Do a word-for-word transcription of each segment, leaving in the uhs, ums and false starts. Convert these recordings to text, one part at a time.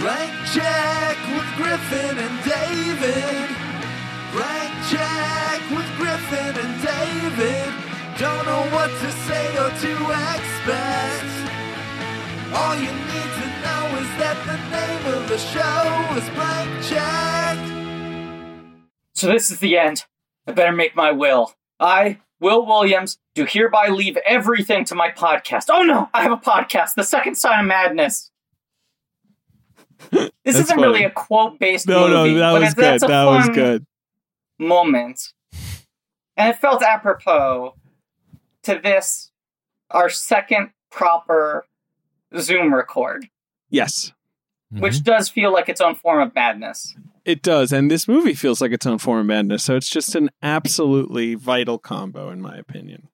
Blank Check with Griffin and David. Blank Check with Griffin and David. Don't know what to say or to expect. All you need to know is that the name of the show is Blank Check. So this is the end. I better make my will. I, Will Williams, do hereby leave everything to my podcast. Oh no, I have a podcast, The Second Sign of Madness. This isn't funny. Really a quote-based no, movie. No, no, that was good. That was good. Moment. And it felt apropos to this, our second proper Zoom record. Yes. Mm-hmm. Which does feel like its own form of madness. It does, and this movie feels like its own form of madness, so it's just an absolutely vital combo, in my opinion.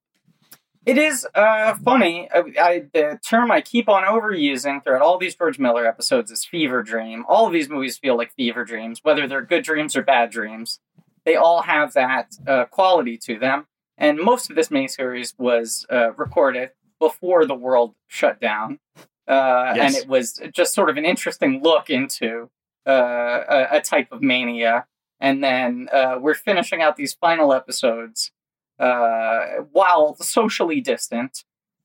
It is uh, funny. I, I, the term I keep on overusing throughout all these George Miller episodes is fever dream. All of these movies feel like fever dreams, whether they're good dreams or bad dreams. They all have that uh, quality to them, and most of this miniseries was uh, recorded before the world shut down, uh, yes. and it was just sort of an interesting look into Uh, a, a type of mania. And then uh, we're finishing out these final episodes uh, while socially distant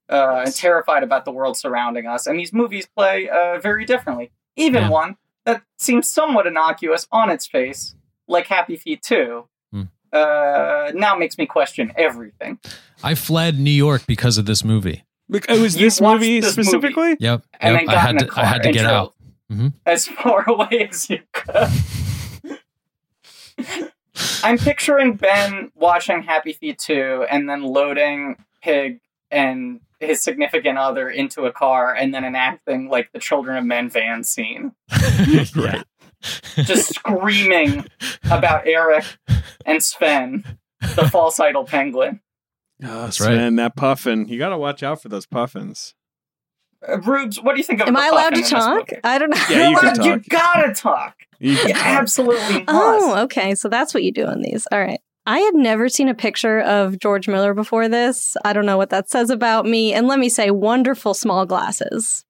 uh, and terrified about the world surrounding us. And these movies play uh, very differently. Even yeah. one that seems somewhat innocuous on its face, like Happy Feet two, mm. uh, now makes me question everything. I fled New York because of this movie. It was you this movie this specifically? Movie. Yep. And yep. I, got I, had in a to, car I had to get out. Mm-hmm. As far away as you could. I'm picturing Ben watching Happy Feet two and then loading Pig and his significant other into a car and then enacting like the Children of Men van scene. Right. Just screaming about Eric and Sven, the false idol penguin. Oh, that's Sven, right. Sven, that puffin. You got to watch out for those puffins. Uh, Rubes, what do you think of Am I allowed to talk? I don't know. Yeah, you, can talk. you gotta talk. You, you absolutely must. Oh, okay. So that's what you do on these. All right. I had never seen a picture of George Miller before this. I don't know what that says about me. And let me say, wonderful small glasses.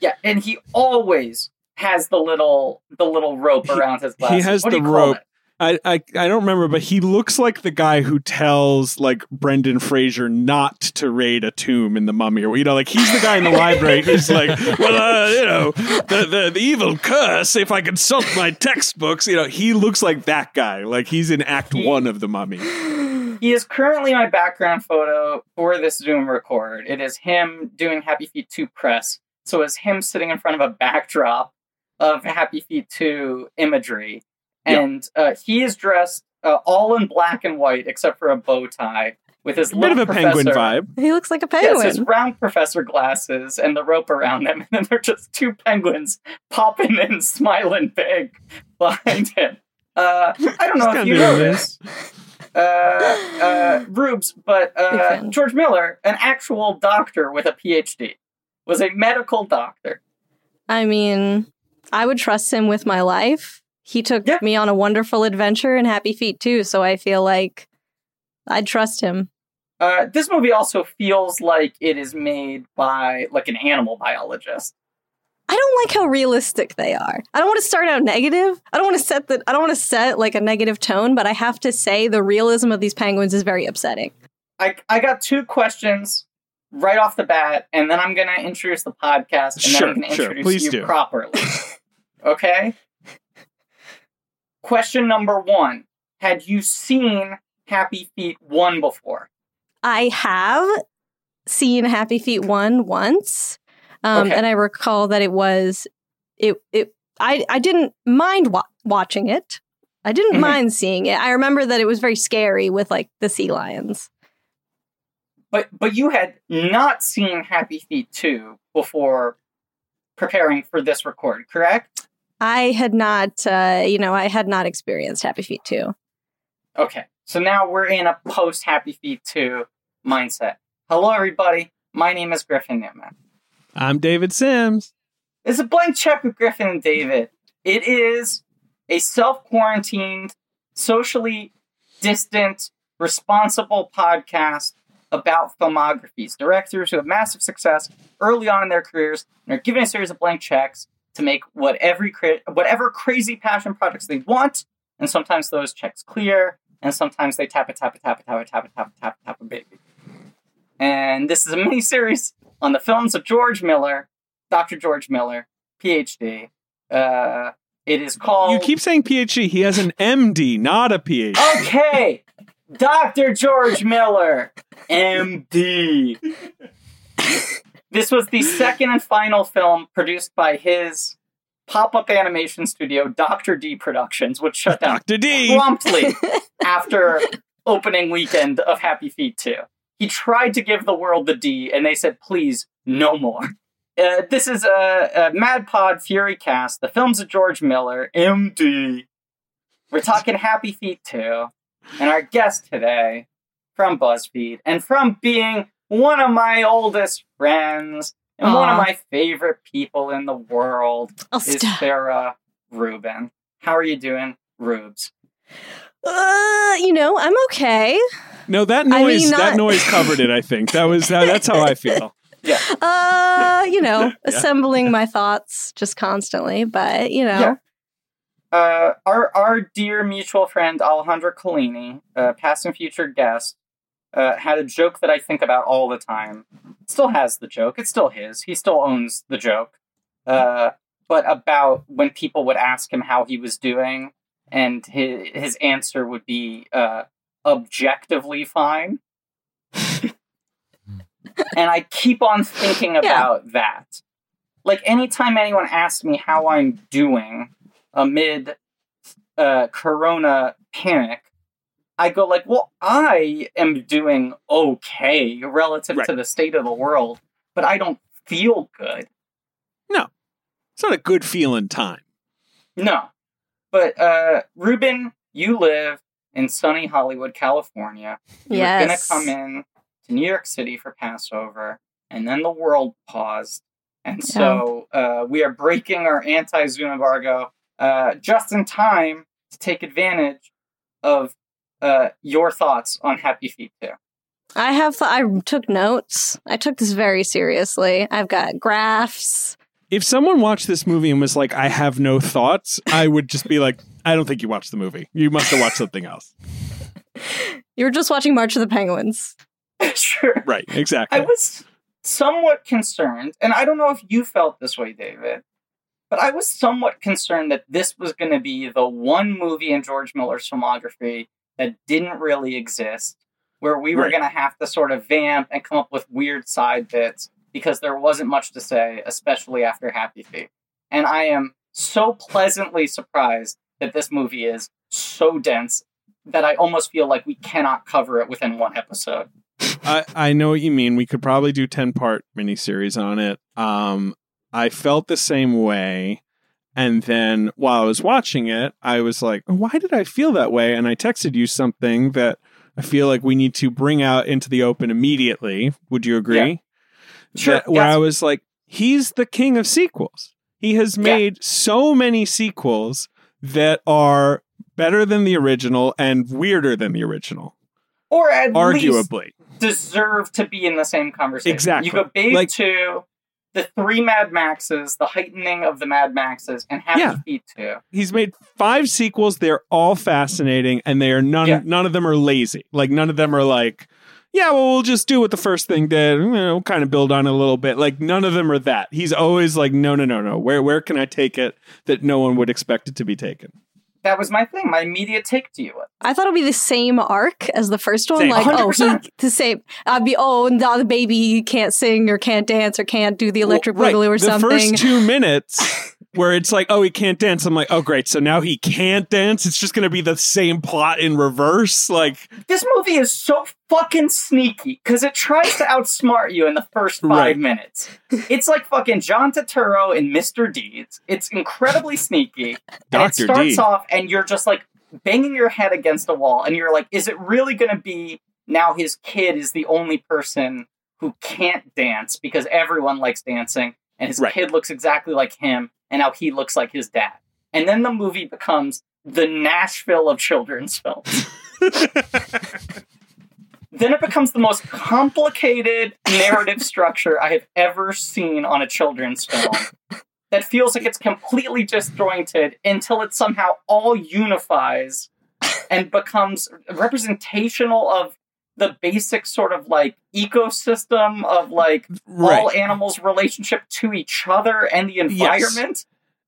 Yeah, and he always has the little the little rope around his glasses. He has what the do you rope. Call it? I, I I don't remember, but he looks like the guy who tells like Brendan Fraser not to raid a tomb in The Mummy, or you know, like he's the guy in the library who's like, well, uh, you know, the, the the evil curse. If I consult my textbooks, you know, he looks like that guy. Like he's in Act he, One of The Mummy. He is currently my background photo for this Zoom record. It is him doing Happy Feet two press, so it's him sitting in front of a backdrop of Happy Feet two imagery. And uh, he is dressed uh, all in black and white, except for a bow tie, with his a little bit of a professor. Penguin vibe. He looks like a penguin. Yes, his round professor glasses and the rope around them, and then they're just two penguins popping and smiling big behind him. Uh, I don't know if you know this, uh, uh, Rubes, but uh, George Miller, an actual doctor with a P H D, was a medical doctor. I mean, I would trust him with my life. He took yeah. me on a wonderful adventure in Happy Feet too, so I feel like I'd trust him. Uh, this movie also feels like it is made by like an animal biologist. I don't like how realistic they are. I don't want to start out negative. I don't want to set that. I don't want to set like a negative tone, but I have to say the realism of these penguins is very upsetting. I I got two questions right off the bat, and then I'm going to introduce the podcast, and sure, then I'm going to sure. introduce Please you do. properly. Okay. Question number one, had you seen Happy Feet one before? I have seen Happy Feet one once, um, okay. and I recall that it was, it. it I, I didn't mind wa- watching it. I didn't mm-hmm. mind seeing it. I remember that it was very scary with, like, the sea lions. But, but you had not seen Happy Feet two before preparing for this record, correct? I had not, uh, you know, I had not experienced Happy Feet two. Okay, so now we're in a post-Happy Feet two mindset. Hello, everybody. My name is Griffin Neumann. I'm David Sims. It's a Blank Check with Griffin and David. It is a self-quarantined, socially distant, responsible podcast about filmographies. Directors who have massive success early on in their careers and are given a series of blank checks to make whatever, whatever crazy passion projects they want. And sometimes those checks clear. And sometimes they tap a tap a tap a tap a tap a tap a tap a tap a baby. And this is a mini-series on the films of George Miller, Doctor George Miller, PhD. Uh, it is called... You keep saying PhD. He has an M D, not a PhD. Okay. Doctor George Miller, M D. This was the second and final film produced by his pop-up animation studio, Doctor D Productions, which shut down Doctor D promptly after opening weekend of Happy Feet two. He tried to give the world the D, and they said, please, no more. Uh, this is a, a Mad Pod Fury Cast, the films of George Miller, M D. We're talking Happy Feet two. And our guest today, from BuzzFeed, and from being one of my oldest friends, and Aww. one of my favorite people in the world, I'll is stop. Sarah Rubin. How are you doing, Rubes? Uh, you know, I'm okay. No, that noise, I mean, not... that noise covered it, I think. That was, that, that's how I feel. Yeah. Uh, you know, assembling yeah. my thoughts just constantly, but, you know. Yeah. Uh, our our dear mutual friend Alejandro Collini, uh, past and future guest, uh, had a joke that I think about all the time. Still has the joke. It's still his. He still owns the joke. Uh, but about when people would ask him how he was doing, and his, his answer would be uh, objectively fine. And I keep on thinking about yeah. that. Like, anytime anyone asks me how I'm doing... amid uh, corona panic, I go like, well, I am doing okay relative right. to the state of the world, but I don't feel good. No. It's not a good feeling time. No. But, uh, Ruben, you live in sunny Hollywood, California. You're yes. going to come in to New York City for Passover, and then the world paused. And yeah. so uh, we are breaking our anti-Zoom embargo Uh, just in time to take advantage of uh, your thoughts on Happy Feet two. I have. Th- I took notes. I took this very seriously. I've got graphs. If someone watched this movie and was like, "I have no thoughts," I would just be like, "I don't think you watched the movie. You must have watched something else." You were just watching March of the Penguins. Sure. Right. Exactly. I was somewhat concerned, and I don't know if you felt this way, David. But I was somewhat concerned that this was going to be the one movie in George Miller's filmography that didn't really exist, where we were right. going to have to sort of vamp and come up with weird side bits because there wasn't much to say, especially after Happy Feet. And I am so pleasantly surprised that this movie is so dense that I almost feel like we cannot cover it within one episode. I, I know what you mean. We could probably do ten-part miniseries on it. Um... I felt the same way. And then while I was watching it, I was like, why did I feel that way? And I texted you something that I feel like we need to bring out into the open immediately. Would you agree? Yeah. Sure. That, yes. Where I was like, he's the king of sequels. He has made yeah. so many sequels that are better than the original and weirder than the original. Or at arguably least deserve to be in the same conversation. Exactly. You go Babe like, two... the three Mad Maxes, the heightening of the Mad Maxes, and Happy yeah. Feet two. He's made five sequels. They're all fascinating, and they are none. Yeah. None of them are lazy. Like none of them are like, yeah, well, we'll just do what the first thing did. You know, kind of build on it a little bit. Like none of them are that. He's always like, no, no, no, no. Where where can I take it that no one would expect it to be taken? That was my thing. My immediate take to you. I thought it'd be the same arc as the first one. Same. Like, one hundred percent. oh, the same. I'd be, oh, now the baby can't sing or can't dance or can't do the electric well, right. boogaloo or the something. The first two minutes where it's like, oh, he can't dance. I'm like, oh, great. So now he can't dance. It's just going to be the same plot in reverse. Like, this movie is so fucking sneaky because it tries to outsmart you in the first five right. minutes. It's like fucking John Turturro in Mister Deeds. It's incredibly sneaky. And it starts D. off and you're just like banging your head against a wall and you're like, is it really going to be now his kid is the only person who can't dance because everyone likes dancing and his right. kid looks exactly like him and now he looks like his dad. And then the movie becomes the Nashville of children's films. Then it becomes the most complicated narrative structure I have ever seen on a children's film. that feels like it's completely disjointed until it somehow all unifies and becomes representational of the basic sort of, like, ecosystem of, like, right. all animals' relationship to each other and the environment. Yes.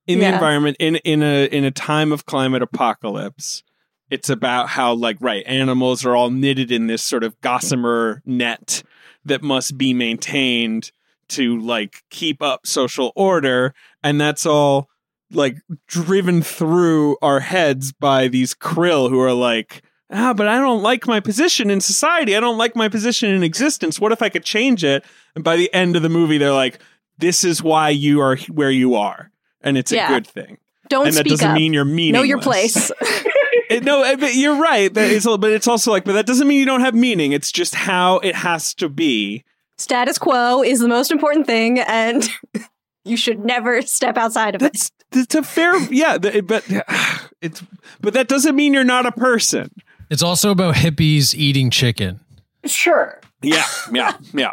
In yeah. the environment, in in a in a time of climate apocalypse, it's about how, like, right, animals are all knitted in this sort of gossamer net that must be maintained to, like, keep up social order, and that's all, like, driven through our heads by these krill who are like, ah, but I don't like my position in society. I don't like my position in existence. What if I could change it? And by the end of the movie, they're like, this is why you are where you are. And it's yeah. a good thing. Don't and that speak doesn't up. Mean you're meaningless. Know your place. it, no, you're right. That is, but it's also like, but that doesn't mean you don't have meaning. It's just how it has to be. Status quo is the most important thing, and you should never step outside of that's, it. That's a fair, yeah. But it's but that doesn't mean you're not a person. It's also about hippies eating chicken. Sure. Yeah, yeah, yeah.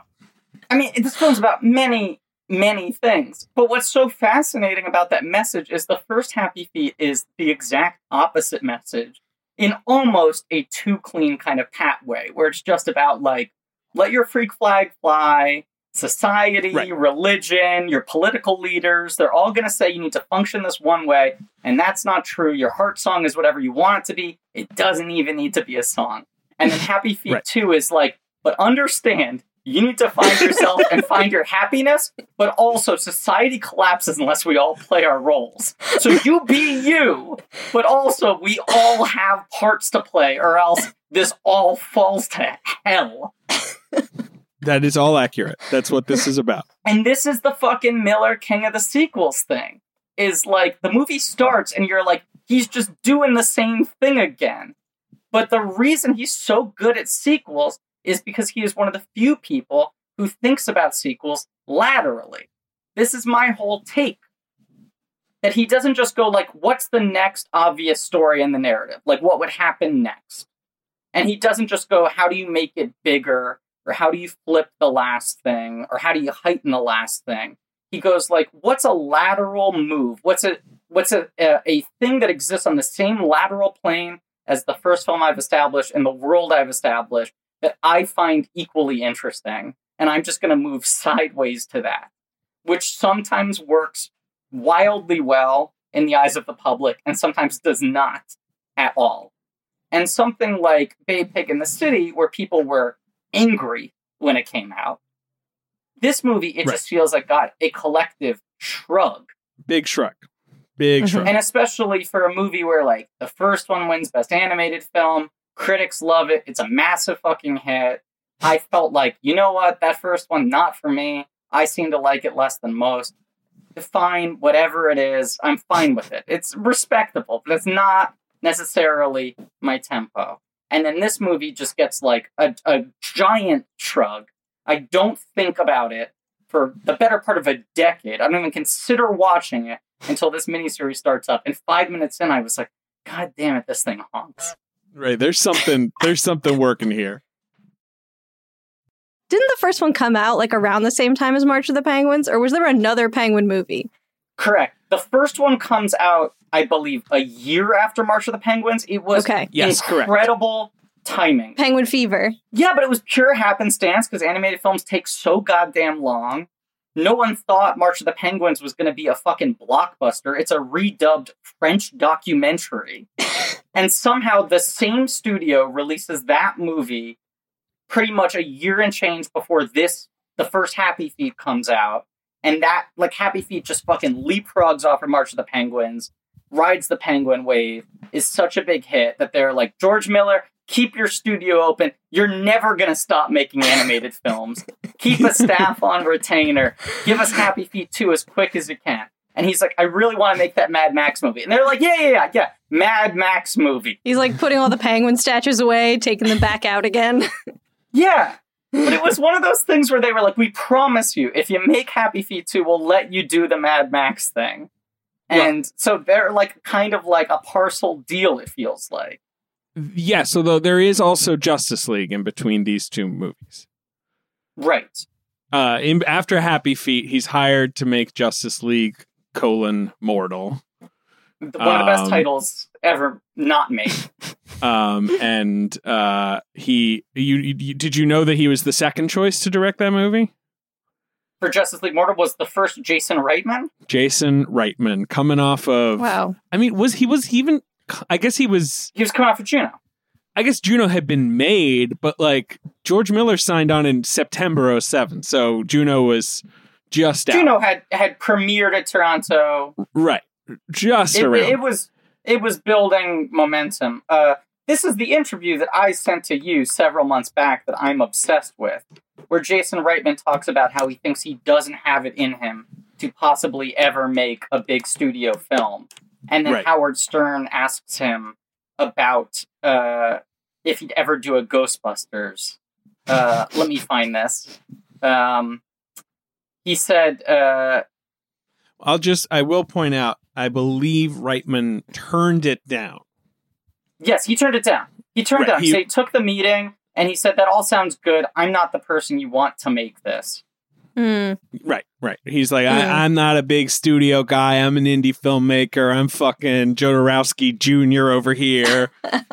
I mean, this film's about many, many things. But what's so fascinating about that message is the first Happy Feet is the exact opposite message in almost a too clean kind of pat way, where it's just about, like, let your freak flag fly, society, right. religion, your political leaders, they're all going to say you need to function this one way, and that's not true. Your heart song is whatever you want it to be. It doesn't even need to be a song. And then Happy Feet right. two is like, but understand, you need to find yourself and find your happiness, but also society collapses unless we all play our roles. So you be you, but also we all have parts to play, or else this all falls to hell. That is all accurate. That's what this is about. And this is the fucking Miller King of the Sequels thing. Is like, the movie starts and you're like, he's just doing the same thing again. But the reason he's so good at sequels is because he is one of the few people who thinks about sequels laterally. This is my whole take. That he doesn't just go like, what's the next obvious story in the narrative? Like, what would happen next? And he doesn't just go, how do you make it bigger? Or how do you flip the last thing? Or how do you heighten the last thing? He goes like, what's a lateral move? What's a what's a, a, a thing that exists on the same lateral plane as the first film I've established and the world I've established that I find equally interesting? And I'm just going to move sideways to that, which sometimes works wildly well in the eyes of the public and sometimes does not at all. And something like Babe Pig in the City, where people were angry when it came out. This movie, it right. just feels like got a collective shrug. Big shrug. Big mm-hmm. shrug. And especially for a movie where, like, the first one wins Best Animated Film, critics love it, it's a massive fucking hit. I felt like, you know what, that first one, not for me. I seem to like it less than most. Fine, whatever it is, I'm fine with it. It's respectable, but it's not necessarily my tempo. And then this movie just gets, like, a, a giant shrug. I don't think about it for the better part of a decade. I don't even consider watching it until this miniseries starts up. And five minutes in, I was like, God damn it, this thing honks. Right, there's something, there's something working here. Didn't the first one come out, like, around the same time as March of the Penguins? Or was there another Penguin movie? Correct. The first one comes out, I believe, a year after March of the Penguins. It was okay. yes, incredible correct. timing. Penguin fever. Yeah, but it was pure happenstance because animated films take so goddamn long. No one thought March of the Penguins was going to be a fucking blockbuster. It's a redubbed French documentary. And somehow the same studio releases that movie pretty much a year and change before this, the first Happy Feet comes out. And that, like, Happy Feet just fucking leapfrogs off of March of the Penguins, rides the Penguin wave, is such a big hit that they're like, George Miller, keep your studio open. You're never going to stop making animated films. Keep a staff on retainer. Give us Happy Feet two as quick as you can. And he's like, I really want to make that Mad Max movie. And they're like, yeah, yeah, yeah, yeah, Mad Max movie. He's like putting all the penguin statues away, taking them back out again. Yeah. But it was one of those things where they were like, we promise you, if you make Happy Feet two, we'll let you do the Mad Max thing. And yeah. so they're like kind of like a parcel deal, it feels like. Yes, although there is also Justice League in between these two movies. Right. Uh, in, after Happy Feet, he's hired to make Justice League colon mortal. One of the best um, titles ever not made. Um, and uh, he, you, you, did you know that he was the second choice to direct that movie? For Justice League Mortal was the first Jason Reitman. Jason Reitman coming off of, wow. I mean, was he was he even? I guess he was. He was coming off of Juno. I guess Juno had been made, but like George Miller signed on in September oh seven, so Juno was just out. Juno had had premiered at Toronto, right? Just it, around. It was it was building momentum. Uh, this is the interview that I sent to you several months back that I'm obsessed with, where Jason Reitman talks about how he thinks he doesn't have it in him to possibly ever make a big studio film, and then right. Howard Stern asks him about uh, if he'd ever do a Ghostbusters. Uh, let me find this. Um, he said, uh, "I'll just. I will point out. I believe Reitman turned it down." Yes, he turned it down. He turned right, it down. He, so he took the meeting, and he said, "That all sounds good. I'm not the person you want to make this." Mm. Right, right. He's like, mm. I, I'm not a big studio guy. I'm an indie filmmaker. I'm fucking Jodorowsky Junior over here. right.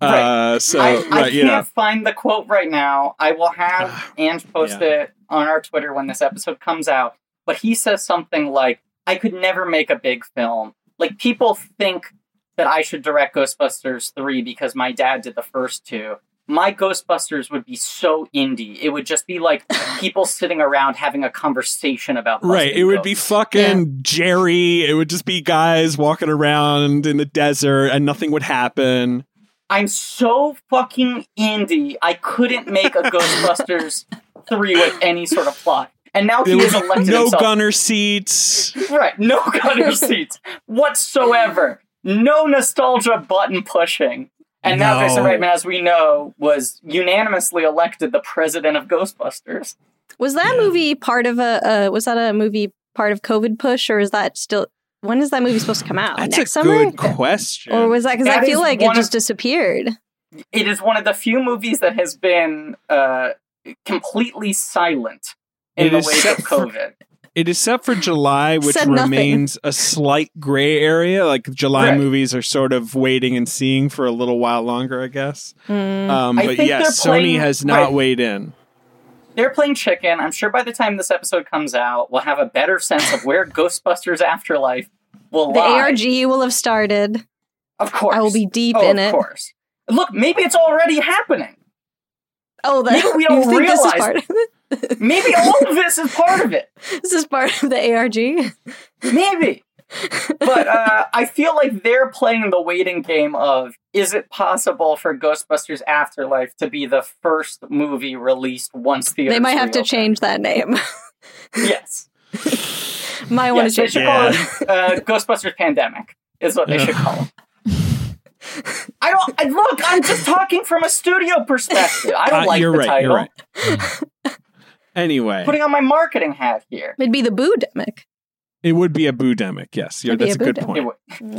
Uh, so I, right, I can't you know. find the quote right now. I will have Ange post yeah. it on our Twitter when this episode comes out. But he says something like, I could never make a big film. Like, people think that I should direct Ghostbusters three because my dad did the first two. My Ghostbusters would be so indie. It would just be like people sitting around having a conversation about Boston Right. It would ghosts. be fucking yeah. Jerry. It would just be guys walking around in the desert and nothing would happen. I'm so fucking indie. I couldn't make a Ghostbusters three with any sort of plot. And now he is elected no himself. No gunner seats. Right. No gunner seats whatsoever. No nostalgia button pushing. And no. now Jason Reitman, as we know, was unanimously elected the president of Ghostbusters. Was that yeah. movie part of a, uh, was that a movie part of COVID push, or is that still, when is that movie supposed to come out? That's Next a summer? Good question. Or was that, because I feel like it just of, disappeared. It is one of the few movies that has been uh, completely silent in it the wake of COVID. For- It is set for July, which remains a slight gray area. Like, July right. movies are sort of waiting and seeing for a little while longer, I guess. Mm. Um, but I yes, Sony playing, has not right. weighed in. They're playing chicken. I'm sure by the time this episode comes out, we'll have a better sense of where Ghostbusters Afterlife will the lie. The A R G will have started. Of course. I will be deep oh, in of it. Of course. Look, maybe it's already happening. Oh, that, maybe we don't think realize this is part of it. Maybe all of this is part of it. This is part of the A R G? Maybe. But uh, I feel like they're playing the waiting game of, is it possible for Ghostbusters Afterlife to be the first movie released once the They might have to open? change that name. Yes. might want yes, to change they should yeah. call it uh, Ghostbusters Pandemic, is what they yeah. should call it. I don't, I, look, I'm just talking from a studio perspective. I don't uh, like you're the right, title. You're right. Anyway, putting on my marketing hat here. It'd be the Boo-demic. It would be a Boo-demic, yes. Yeah, that's a, a good point. It would,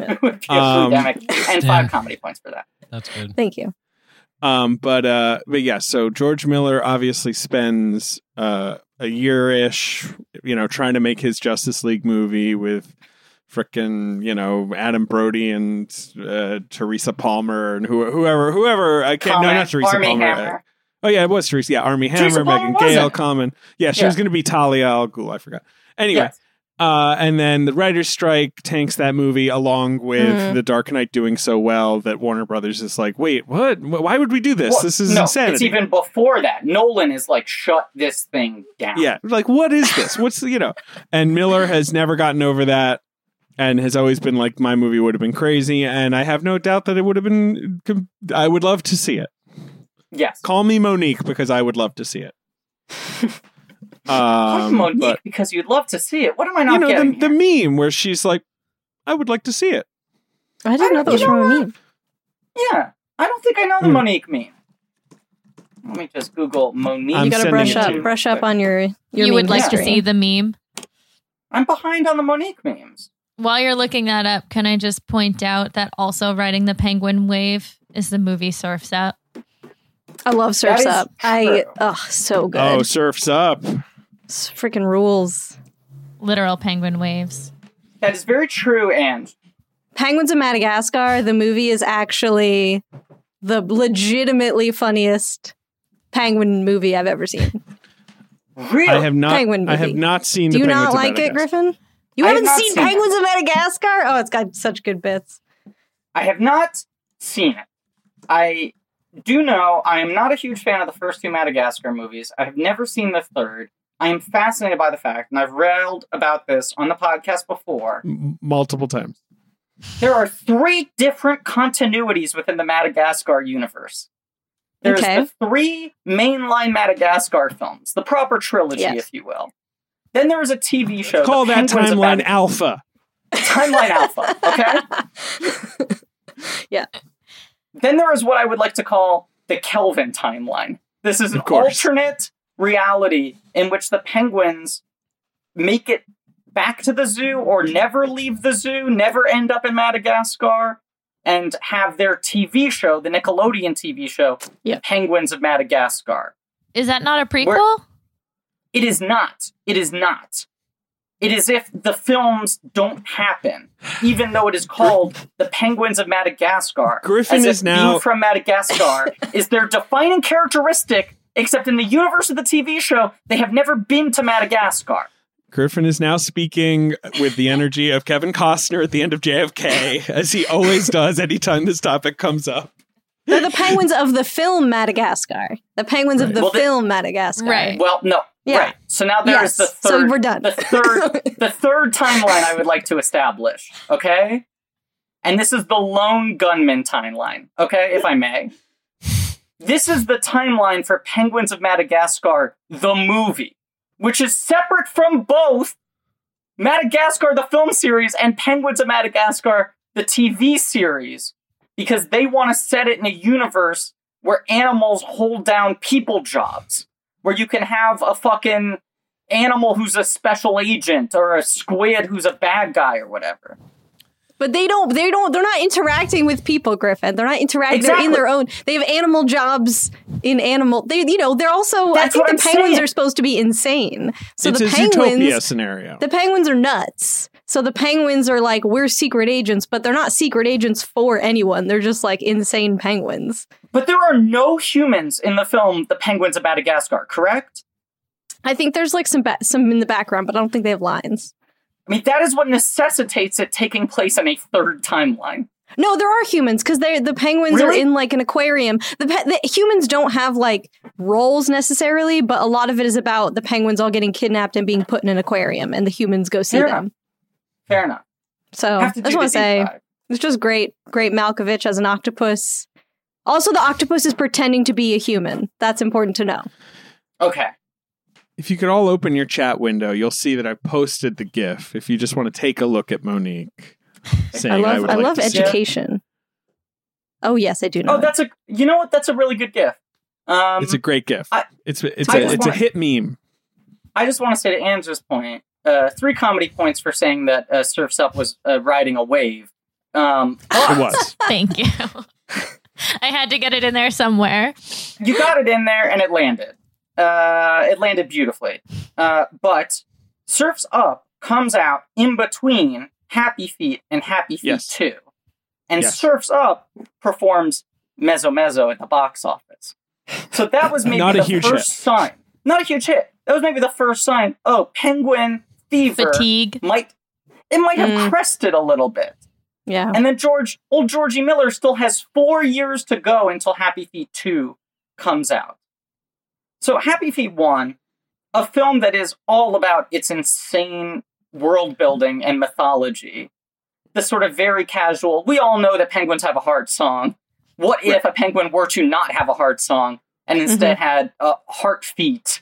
it would be a um, Boo-demic, and five yeah. comedy points for that. That's good. Thank you. Um, but uh, but yeah, so George Miller obviously spends uh, a year-ish, you know, trying to make his Justice League movie with frickin', you know, Adam Brody and uh, Teresa Palmer and who, whoever, whoever. I can't. Common, no, not Teresa Armie Palmer. Hammer. Uh, Oh, yeah, it was Teresa. Yeah, Armie Hammer, Megan Gale, Common. Yeah, she yeah. was going to be Talia al Ghul. I forgot. Anyway, yes. uh, and then the writer's strike tanks that movie along with mm-hmm. The Dark Knight doing so well that Warner Brothers is like, wait, what? Why would we do this? What? This is no, insanity. It's even before that. Nolan is like, shut this thing down. Yeah, like, what is this? What's the, you know? And Miller has never gotten over that and has always been like, my movie would have been crazy. And I have no doubt that it would have been, I would love to see it. Yes. Call me Monique because I would love to see it. um, Call me Monique but, because you'd love to see it. What am I not you know, getting? The, the meme where she's like, I would like to see it. I didn't I, know that was from a meme. Yeah. I don't think I know the mm. Monique meme. Let me just Google Monique. I'm you gotta brush up to, brush up on your, your You would like history. to see the meme? I'm behind on the Monique memes. While you're looking that up, can I just point out that also riding the penguin wave is the movie Surf's Up? I love Surf's Up. True. I oh so good. Oh, Surf's Up. It's freaking rules. Literal penguin waves. That is very true, and Penguins of Madagascar, the movie, is actually the legitimately funniest penguin movie I've ever seen. Real I have not, penguin movie. I have not seen the Penguins of Madagascar. Do you not like it, Griffin? You I haven't have seen, seen Penguins it. of Madagascar? Oh, it's got such good bits. I have not seen it. I do know I am not a huge fan of the first two Madagascar movies. I have never seen the third. I am fascinated by the fact, and I've railed about this on the podcast before. M- multiple times. There are three different continuities within the Madagascar universe. There's okay. the three mainline Madagascar films, the proper trilogy, yes. if you will. Then there is a T V show. Let's call that Penguins Timeline Alpha. Timeline Alpha, okay? Yeah. Then there is what I would like to call the Kelvin timeline. This is an alternate reality in which the penguins make it back to the zoo or never leave the zoo, never end up in Madagascar, and have their T V show, the Nickelodeon T V show, yeah. Penguins of Madagascar. Is that not a prequel? Where it is not. It is not. It is if the films don't happen, even though it is called The Penguins of Madagascar. Griffin is now... being from Madagascar is their defining characteristic, except in the universe of the T V show, they have never been to Madagascar. Griffin is now speaking with the energy of Kevin Costner at the end of J F K, as he always does anytime this topic comes up. They're the penguins of the film Madagascar. The penguins right. of the well, film they... Madagascar. Right. Well, no. Yeah. Right. So now there yes. is the third. So we're done. The third, the third timeline I would like to establish. Okay. And this is the lone gunman timeline. Okay. If I may. This is the timeline for Penguins of Madagascar, the movie, which is separate from both Madagascar, the film series, and Penguins of Madagascar, the T V series, because they want to set it in a universe where animals hold down people jobs. Where you can have a fucking animal who's a special agent or a squid who's a bad guy or whatever. But they don't, they don't, they're not interacting with people, Griffin. They're not interacting. Exactly. They're in their own, they have animal jobs in animal. They, you know, they're also, That's I think the I'm penguins saying. are supposed to be insane. So it's the penguins, utopia scenario. The penguins are nuts. So the penguins are like, we're secret agents, but they're not secret agents for anyone. They're just like insane penguins. But there are no humans in the film The Penguins of Madagascar, correct? I think there's like some ba- some in the background, but I don't think they have lines. I mean, that is what necessitates it taking place in a third timeline. No, there are humans because they the penguins really? are in like an aquarium. The, pe- the humans don't have like roles necessarily, but a lot of it is about the penguins all getting kidnapped and being put in an aquarium and the humans go see Fair them. Enough. Fair enough. So I just want to say it's just great, great Malkovich as an octopus. Also, the octopus is pretending to be a human. That's important to know. Okay. If you could all open your chat window, you'll see that I posted the GIF. If you just want to take a look at Monique, saying I love, I would I like love to education. Oh yes, I do know. Oh, it. that's a you know what? That's a really good GIF. Um, it's a great GIF. I, it's it's I a it's wanna, a hit meme. I just want to say to Andrew's point. Uh, three comedy points for saying that uh, Surf's Up was uh, riding a wave. Um, it was. Thank you. I had to get it in there somewhere. You got it in there, and it landed. Uh, it landed beautifully. Uh, but Surf's Up comes out in between Happy Feet and Happy Feet yes. two. And yes. Surf's Up performs Mezzo Mezzo at the box office. So that was maybe Not the a huge first hit. sign. Not a huge hit. That was maybe the first sign. Oh, penguin... fever, fatigue might it might have mm. crested a little bit. Yeah. And then George, old Georgie Miller still has four years to go until Happy Feet two comes out. So Happy Feet one, a film that is all about its insane world building and mythology. This sort of very casual, we all know that penguins have a hard song. What if a penguin were to not have a hard song and instead mm-hmm. had uh, heart feet?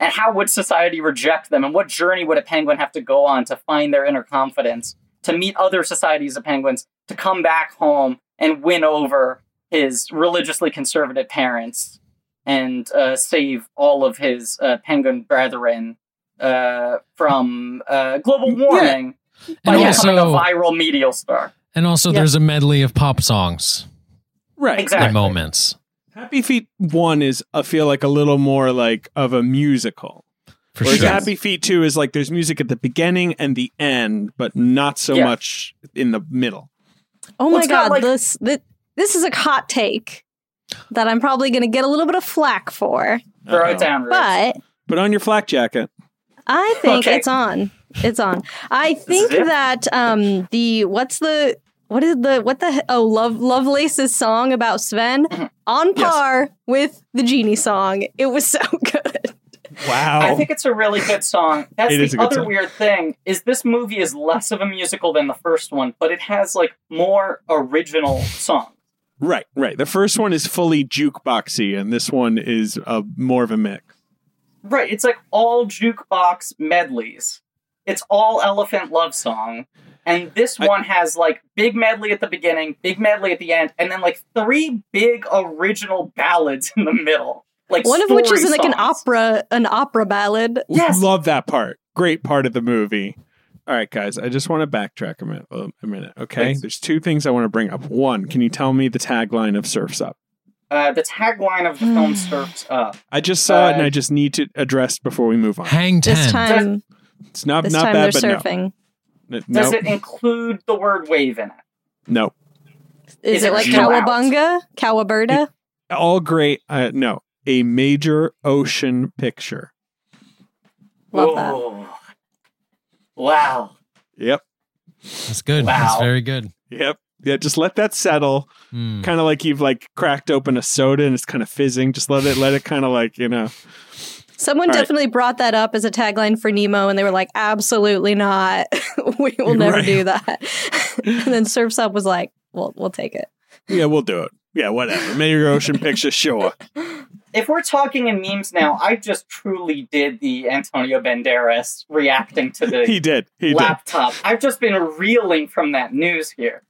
And how would society reject them? And what journey would a penguin have to go on to find their inner confidence, to meet other societies of penguins, to come back home and win over his religiously conservative parents and uh, save all of his uh, penguin brethren uh, from uh, global warming yeah. by and becoming also, a viral media star? And also yeah. there's a medley of pop songs. Right. Exactly. And moments. Happy Feet one is, I feel like, a little more like of a musical. For Whereas sure. Happy Feet two is like there's music at the beginning and the end, but not so yeah. much in the middle. Oh well, my God, like- this, this this is a hot take that I'm probably going to get a little bit of flack for. Throw it down, but put on your flak jacket. I think okay. it's on. It's on. I think that um, the what's the what is the what the oh Love Lovelace's song about Sven mm-hmm. on par yes. with the Genie song. It was so good. Wow. I think it's a really good song. That's it the other song. Weird thing is this movie is less of a musical than the first one, but it has like more original songs. Right, right. The first one is fully jukeboxy, and this one is uh, more of a mix. Right, it's like all jukebox medleys. It's all Elephant Love Song, and this I, one has like big medley at the beginning, big medley at the end, and then like three big original ballads in the middle. Like one of which is like an opera, an opera ballad. Yes, love that part. Great part of the movie. All right, guys, I just want to backtrack a minute, a minute okay? Thanks. There's two things I want to bring up. One, can you tell me the tagline of Surf's Up? Uh, the tagline of the film Surf's Up. I just saw uh, it, and I just need to address before we move on. Hang ten. This time, it's not, this not time bad, but surfing. No. It, Does nope. it include the word wave in it? No. Is, Is it, it like Cowabunga? Out? Cowaberta? It, all great. Uh, no. A major ocean picture. Love Whoa. That. Wow. Yep. That's good. Wow. That's very good. Yep. Yeah, just let that settle. Mm. Kind of like you've like cracked open a soda and it's kind of fizzing. Just let it let it kind of like, you know. Someone All definitely right. brought that up as a tagline for Nemo and they were like, absolutely not. We will never right. do that. And then Surf's Up was like, well, we'll take it. Yeah, we'll do it. Yeah, whatever. Major ocean picture, sure. If we're talking in memes now, I just truly did the Antonio Banderas reacting to the he did. He laptop. Did. I've just been reeling from that news here.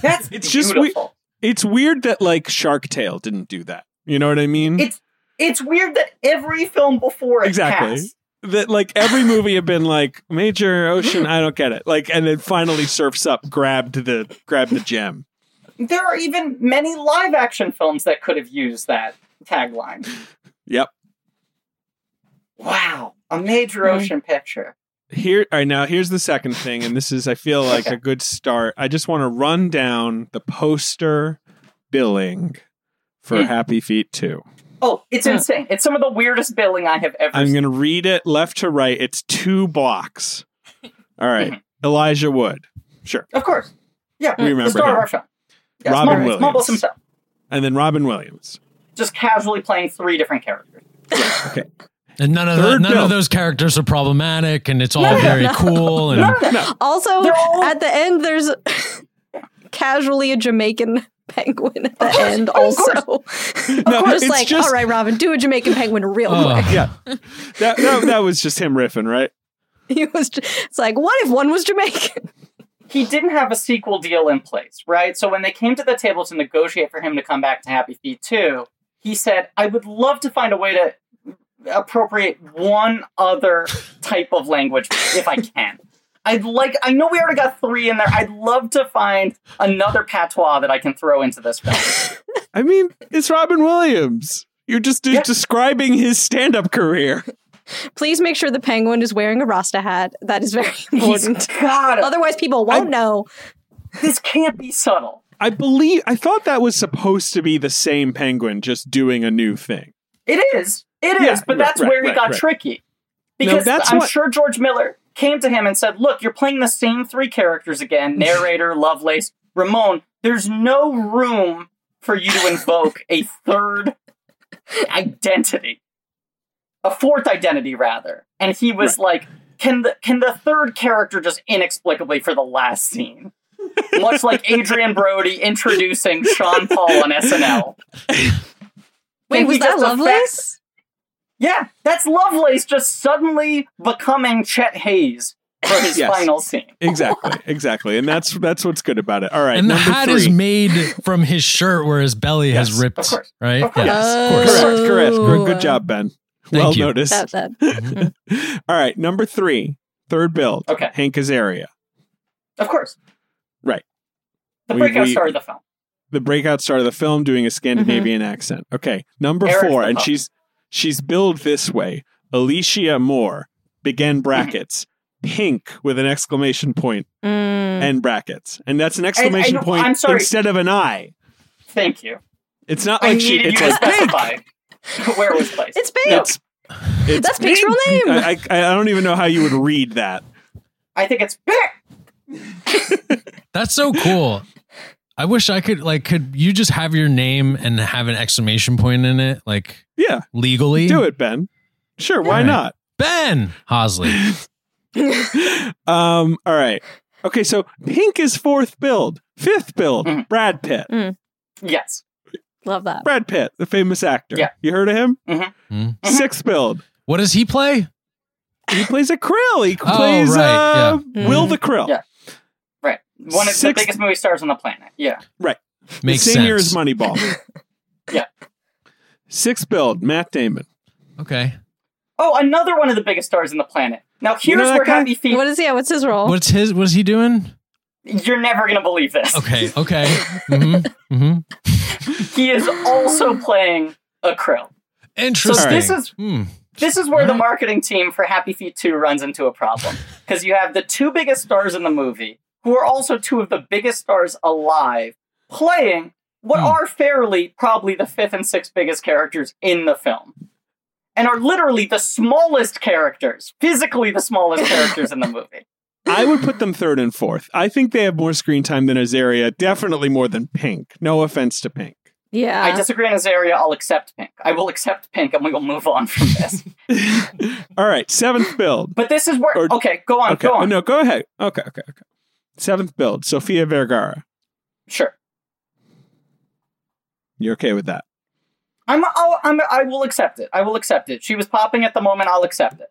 That's it's beautiful. Just we- it's weird that like Shark Tale didn't do that. You know what I mean? It's it's weird that every film before it exactly passed. That like every movie had been like major ocean. I don't get it. Like and then finally Surf's Up grabbed the grabbed the gem. There are even many live action films that could have used that tagline. Yep. Wow. A major ocean picture. Here, all right, now here's the second thing, and this is, I feel like, okay. a good start. I just want to run down the poster billing for mm. Happy Feet two. Oh, it's yeah. insane. It's some of the weirdest billing I have ever I'm seen. I'm going to read it left to right. It's two blocks. All right. Mm-hmm. Elijah Wood. Sure. Of course. Yeah, we remember the star him. Of our show. Yeah, Robin Williams. It's mobile himself. And then Robin Williams. Just casually playing three different characters. Yeah, okay. And none of the, none no. of those characters are problematic, and it's all no, very no. cool. And no, no. Also, all... at the end, there's casually a Jamaican penguin at the end also. Of course, of no, course like, just... all right, Robin, do a Jamaican penguin real uh. quick. Yeah, that, that, that was just him riffing, right? He was. Just, it's like, what if one was Jamaican? He didn't have a sequel deal in place, right? So when they came to the table to negotiate for him to come back to Happy Feet two, he said, I would love to find a way to appropriate one other type of language if I can. I'd like, I know we already got three in there. I'd love to find another patois that I can throw into this film. I mean, it's Robin Williams. You're just yeah. describing his stand-up career. Please make sure the penguin is wearing a Rasta hat. That is very important. God. Otherwise, people won't I, know. This can't be subtle. I believe, I thought that was supposed to be the same penguin just doing a new thing. It is. It yeah, is, but right, that's right, where he right, got right. tricky. Because no, that's I'm what... sure George Miller came to him and said, look, you're playing the same three characters again, narrator, Lovelace, Ramon. There's no room for you to invoke a third identity. A fourth identity, rather. And he was right. like, can the can the third character just inexplicably for the last scene? Much like Adrian Brody introducing Sean Paul on S N L. Wait, was that Lovelace? Yeah, that's Lovelace just suddenly becoming Chet Hayes for his yes. final scene. Exactly, exactly. And that's that's what's good about it. All right. And the hat three. Is made from his shirt where his belly yes, has ripped. Of course. Right? Of course. Yes, of course. Correct, correct. Good, good job, Ben. Thank well you. Noticed. That, that. Mm-hmm. All right, number three, third build. Okay. Hank Azaria. Of course. Right. The we, breakout we, star of the film. The breakout star of the film doing a Scandinavian mm-hmm. accent. Okay. Number Eric four, and she's she's billed this way. Alicia Moore, begin brackets, Pink with an exclamation point, mm. end brackets. And that's an exclamation I, I point I'm sorry. instead of an I. Thank you. It's not like I she, it's like Pink. Where was placed? It's Pink. No. It's, it's that's Pink's real name. I, I, I don't even know how you would read that. I think it's Pink. That's so cool. I wish I could, like, could you just have your name and have an exclamation point in it? Like, yeah, legally? Do it, Ben. Sure, why right. not? Ben Hosley. um, all right. Okay, so Pink is fourth build. Fifth build, mm-hmm. Brad Pitt. Mm. Yes. Love that. Brad Pitt, the famous actor. Yeah. You heard of him? Mm-hmm. Mm-hmm. Sixth build. What does he play? He plays a krill. He oh, plays right. uh, yeah. Will mm-hmm. the Krill. Yeah. Right. One of Sixth, the biggest movie stars on the planet. Yeah. Right. Makes the same sense. Year as Moneyball. Yeah. Sixth build, Matt Damon. Okay. Oh, another one of the biggest stars on the planet. Now here's you know where guy? Happy Feet. What is he? What's his role? What's his? What's he doing? You're never gonna believe this. Okay. Okay. Mm-hmm. Mm-hmm. He is also playing a krill. Interesting. So this is mm. this is where right. the marketing team for Happy Feet two runs into a problem, because you have the two biggest stars in the movie, who are also two of the biggest stars alive, playing what mm. are fairly probably the fifth and sixth biggest characters in the film, and are literally the smallest characters, physically the smallest characters in the movie. I would put them third and fourth. I think they have more screen time than Azaria, definitely more than Pink. No offense to Pink. Yeah. I disagree on Azaria, I'll accept Pink. I will accept Pink, and we will move on from this. All right, seventh build. But this is where... Or, okay, go on, okay. go on. Oh, no, go ahead. Okay, okay, okay. Seventh build, Sophia Vergara. Sure. You're okay with that? I'm, I'll, I'm, I will accept it. I will accept it. She was popping at the moment. I'll accept it.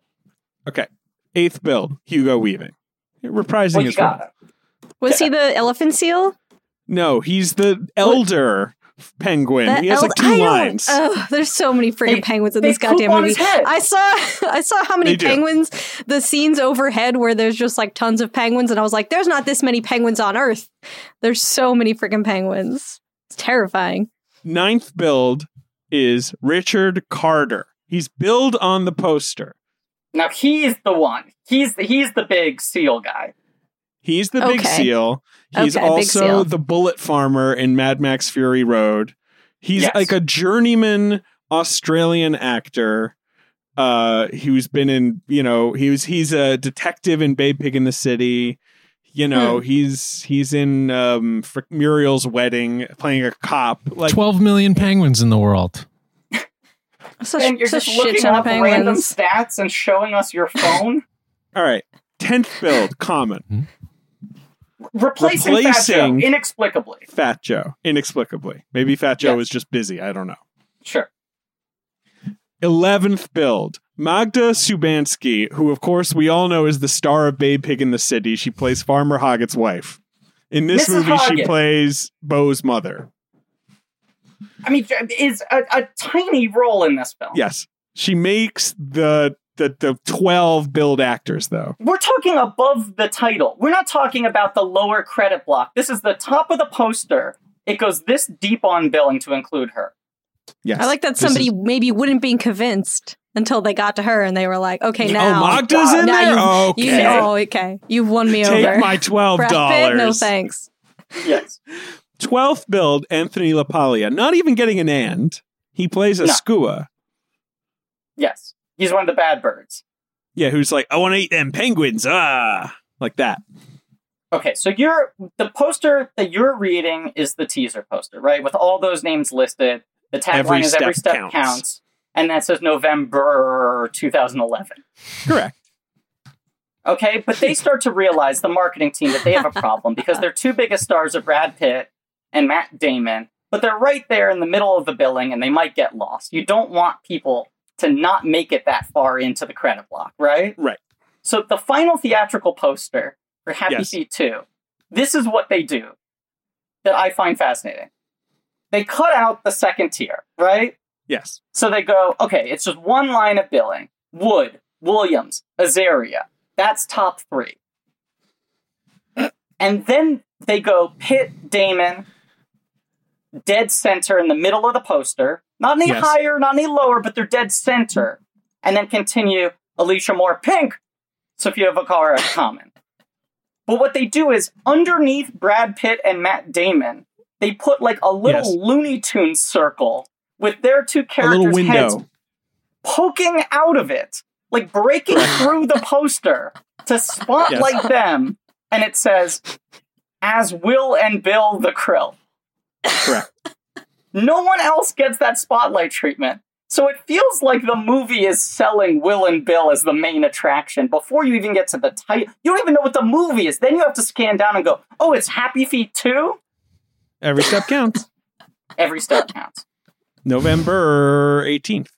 Okay. Eighth build, Hugo Weaving. Reprising well, his role. Was yeah. he the elephant seal? No, he's the elder what? penguin. The he has el- like two I lines. Oh, there's so many freaking they, penguins in this goddamn movie. I saw I saw how many they penguins, do. the scenes overhead where there's just like tons of penguins. And I was like, there's not this many penguins on Earth. There's so many freaking penguins. It's terrifying. Ninth build is Richard Carter. He's billed on the poster. Now he's the one. He's the, he's the big seal guy. He's the big okay. seal. He's okay, also seal. the bullet farmer in Mad Max Fury Road. He's yes. like a journeyman Australian actor uh, who's been in, you know, he was he's a detective in Babe Pig in the City. You know, mm. he's he's in um, Muriel's Wedding playing a cop. Like, twelve million penguins in the world. so, and you're so just looking up penguins. Random stats and showing us your phone? All right. Tenth build, Common. Hmm? Replacing, Replacing Fat Joe, inexplicably. Fat Joe, inexplicably. Maybe Fat Joe yes. was just busy. I don't know. Sure. Eleventh build, Magda Subansky, who, of course, we all know is the star of Babe Pig in the City. She plays Farmer Hoggett's wife. In this Missus movie, Hoggett. she plays Bo's mother. I mean, is a, a tiny role in this film. Yes. She makes the, the, the twelve build actors, though. We're talking above the title. We're not talking about the lower credit block. This is the top of the poster. It goes this deep on billing to include her. Yes. I like that somebody is... maybe wouldn't be convinced until they got to her and they were like, okay, now. Oh, Magda's in there? You, okay. You know, okay. You've won me Take over. Take my twelve dollars. Brad Pitt, no thanks. Yes. twelfth build, Anthony LaPaglia. Not even getting an and. He plays a no. skua. Yes. He's one of the bad birds. Yeah, who's like, I want to eat them penguins. Ah. Like that. Okay, so you're, the poster that you're reading is the teaser poster, right? With all those names listed. The tagline is every step counts. counts. And that says November twenty eleven. Correct. Okay, but they start to realize, the marketing team, that they have a problem because their two biggest stars are Brad Pitt and Matt Damon, but they're right there in the middle of the billing and they might get lost. You don't want people to not make it that far into the credit block, right? Right. So the final theatrical poster for Happy yes. Feet two, this is what they do that I find fascinating. They cut out the second tier, right? Yes. So they go, okay, it's just one line of billing. Wood, Williams, Azaria. That's top three. And then they go Pitt, Damon, dead center in the middle of the poster. Not any yes. higher, not any lower, but they're dead center. and then continue Alicia Moore, Pink, Sophia Vergara, Common. But what they do is, underneath Brad Pitt and Matt Damon, they put like a little yes. Looney Tunes circle with their two characters' heads poking out of it, like breaking through the poster to spotlight yes. them. And it says, as Will and Bill the Krill. Correct. No one else gets that spotlight treatment. So it feels like the movie is selling Will and Bill as the main attraction before you even get to the title. You don't even know what the movie is. Then you have to scan down and go, oh, it's Happy Feet two? Every step counts. Every step counts. November eighteenth.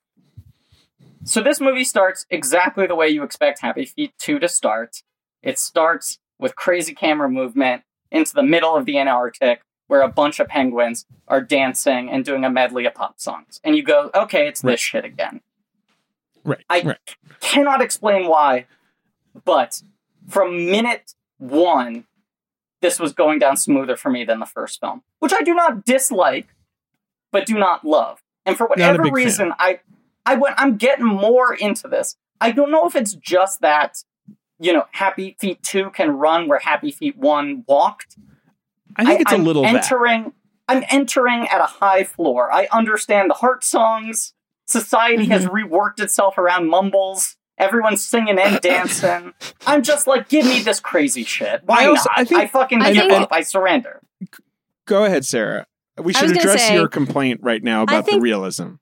So this movie starts exactly the way you expect Happy Feet two to start. It starts with crazy camera movement into the middle of the Antarctic, where a bunch of penguins are dancing and doing a medley of pop songs. And you go, okay, it's right. this shit again. Right. I right. cannot explain why, but from minute one, this was going down smoother for me than the first film, which I do not dislike, but do not love. And for whatever reason, fan. I I went, I'm getting more into this. I don't know if it's just that, you know, Happy Feet two can run where Happy Feet one walked. I think I, it's a I'm little entering. That. I'm entering at a high floor. I understand the heart songs. Society mm-hmm. has reworked itself around mumbles. Everyone's singing and dancing. I'm just like, give me this crazy shit. Why I also, not? I, think, I fucking I give think, up. I surrender. Go ahead, Sarah. We should address say, your complaint right now about the realism.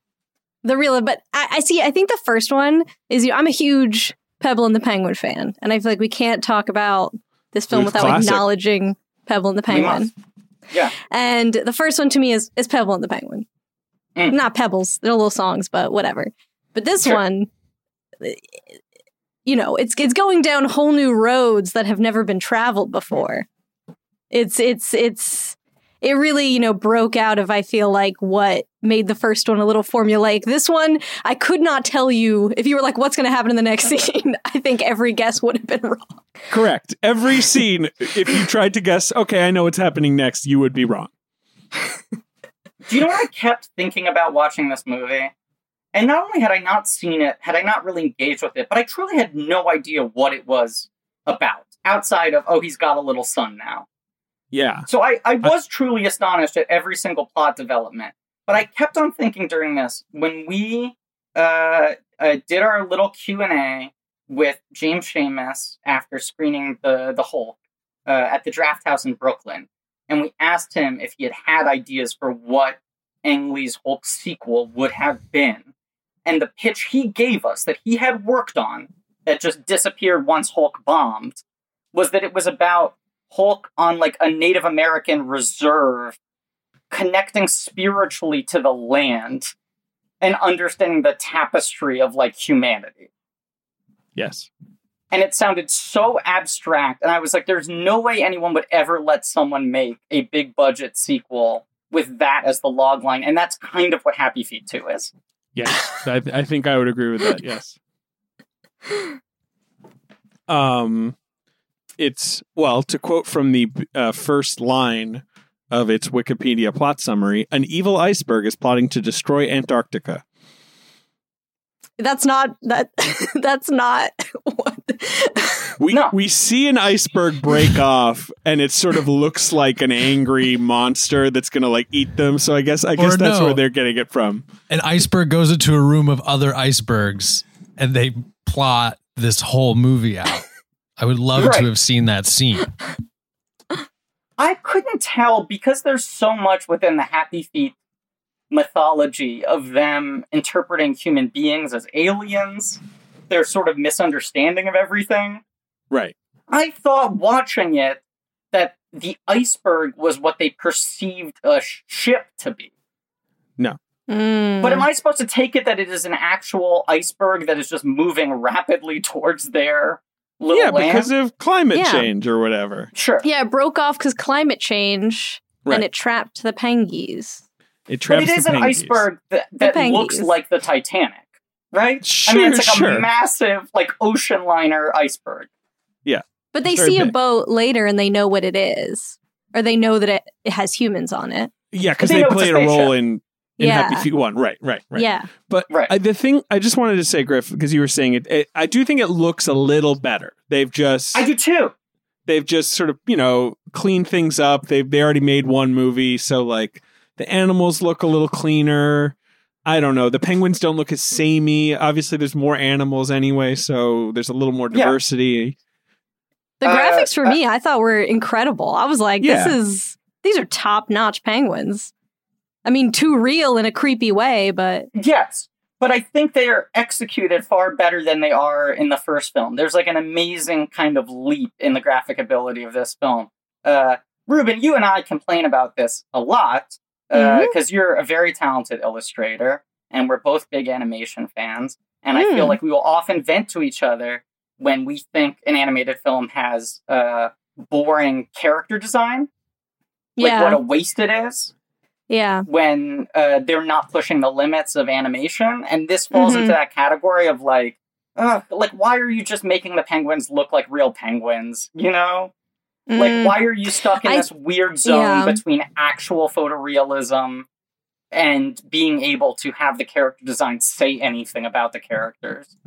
The realism, but I, I see. I think the first one is you. I'm a huge Pebble and the Penguin fan, and I feel like we can't talk about this film without classic. acknowledging Pebble and the Penguin. Yeah. And the first one to me is, is Pebble and the Penguin. Mm. Not Pebbles. They're little songs, but whatever. But this sure. one, you know, it's it's going down whole new roads that have never been traveled before. It's, it's, it's, it really, you know, broke out of, I feel like, what made the first one a little formulaic. This one, I could not tell you, if you were like, what's going to happen in the next scene? I think every guess would have been wrong. Correct. Every scene, if you tried to guess, okay, I know what's happening next, you would be wrong. Do you know what I kept thinking about watching this movie? And not only had I not seen it, had I not really engaged with it, but I truly had no idea what it was about, outside of, oh, he's got a little son now. Yeah. So I, I was uh, truly astonished at every single plot development. But I kept on thinking during this, when we uh, uh, did our little Q and A with James Seamus after screening the, the Hulk uh, at the Draft House in Brooklyn, and we asked him if he had had ideas for what Ang Lee's Hulk sequel would have been. And the pitch he gave us that he had worked on that just disappeared once Hulk bombed was that it was about Hulk on like a Native American reserve, connecting spiritually to the land and understanding the tapestry of like humanity. Yes. And it sounded so abstract. And I was like, there's no way anyone would ever let someone make a big budget sequel with that as the log line. And that's kind of what Happy Feet two is. Yes. I, th- I think I would agree with that. Yes. Um, It's, well, to quote from the uh, first line of its Wikipedia plot summary, an evil iceberg is plotting to destroy Antarctica. That's not, that. that's not what... We, no. we see an iceberg break off, and it sort of looks like an angry monster that's going to, like, eat them, so I guess I guess or that's no. where they're getting it from. An iceberg goes into a room of other icebergs, and they plot this whole movie out. I would love right. to have seen that scene. I couldn't tell because there's so much within the Happy Feet mythology of them interpreting human beings as aliens, their sort of misunderstanding of everything. Right. I thought watching it that the iceberg was what they perceived a ship to be. No. Mm. But am I supposed to take it that it is an actual iceberg that is just moving rapidly towards their... Little yeah, land? Because of climate yeah. change or whatever. Sure. Yeah, it broke off because climate change, right. and it trapped the penguins. It trapped the penguins. But it is an iceberg that, that looks like the Titanic, right? Sure, I mean, it's like sure. a massive, like, ocean liner iceberg. Yeah. But they see big. a boat later and they know what it is. Or they know that it, it has humans on it. Yeah, because they, they play a role in in yeah. Happy Feet one. Right, right, right. Yeah. But right. I, the thing I just wanted to say, Griff, because you were saying it, it, I do think it looks a little better. They've just... I do too. They've just sort of, you know, cleaned things up. They they already made one movie. So, like, the animals look a little cleaner. I don't know. The penguins don't look as samey. Obviously, there's more animals anyway, so there's a little more diversity. Yeah. The graphics uh, for uh, me, I thought were incredible. I was like, yeah. this is... These are top-notch penguins. I mean, too real in a creepy way, but... Yes, but I think they are executed far better than they are in the first film. There's like an amazing kind of leap in the graphic ability of this film. Uh, Ruben, you and I complain about this a lot, because uh, mm-hmm. you're a very talented illustrator, and we're both big animation fans, and mm. I feel like we will often vent to each other when we think an animated film has uh, boring character design. Like, yeah. what a waste it is. Yeah. When uh, they're not pushing the limits of animation. And this falls mm-hmm. into that category of like, ugh, like, why are you just making the penguins look like real penguins? You know? Mm. Like, why are you stuck in I, this weird zone yeah. between actual photorealism and being able to have the character design say anything about the characters?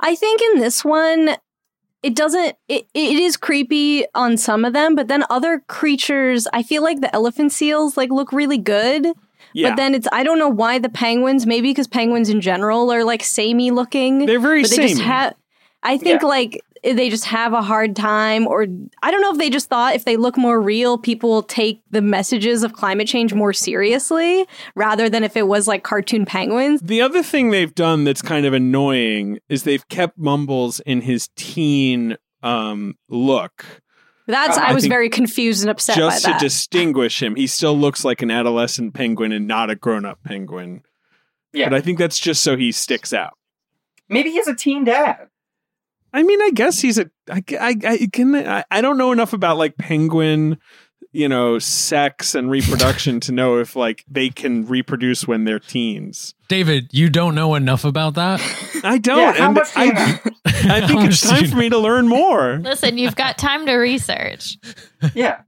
I think in this one... It doesn't, it, it is creepy on some of them, but then other creatures, I feel like the elephant seals, like, look really good. Yeah. But then it's, I don't know why the penguins, maybe because penguins in general are, like, samey looking. They're very but they samey. Just ha- I think, yeah. like, they just have a hard time, or I don't know if they just thought if they look more real, people will take the messages of climate change more seriously, rather than if it was, like, cartoon penguins. The other thing they've done that's kind of annoying is they've kept Mumbles in his teen um, look. That's, I, I was very confused and upset by that. Just to distinguish him. He still looks like an adolescent penguin and not a grown-up penguin. Yeah. But I think that's just so he sticks out. Maybe he's a teen dad. I mean, I guess he's a. I, I, I, can, I, I don't know enough about, like, penguin, you know, sex and reproduction to know if, like, they can reproduce when they're teens. David, you don't know enough about that? I don't. Yeah, how and much I, do you know? I, I think it's time for me to learn more. Listen, you've got time to research. Yeah.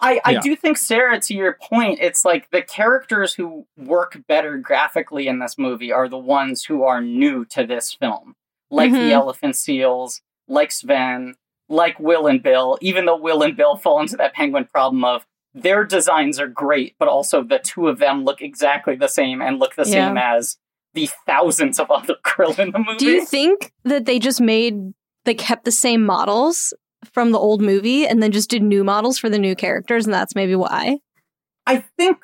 I, I yeah. do think, Sarah, to your point, it's like the characters who work better graphically in this movie are the ones who are new to this film. Like mm-hmm. the elephant seals, like Sven, like Will and Bill, even though Will and Bill fall into that penguin problem of their designs are great, but also the two of them look exactly the same and look the yeah. same as the thousands of other girl in the movie. Do you think that they just made, they kept the same models from the old movie and then just did new models for the new characters, and that's maybe why? I think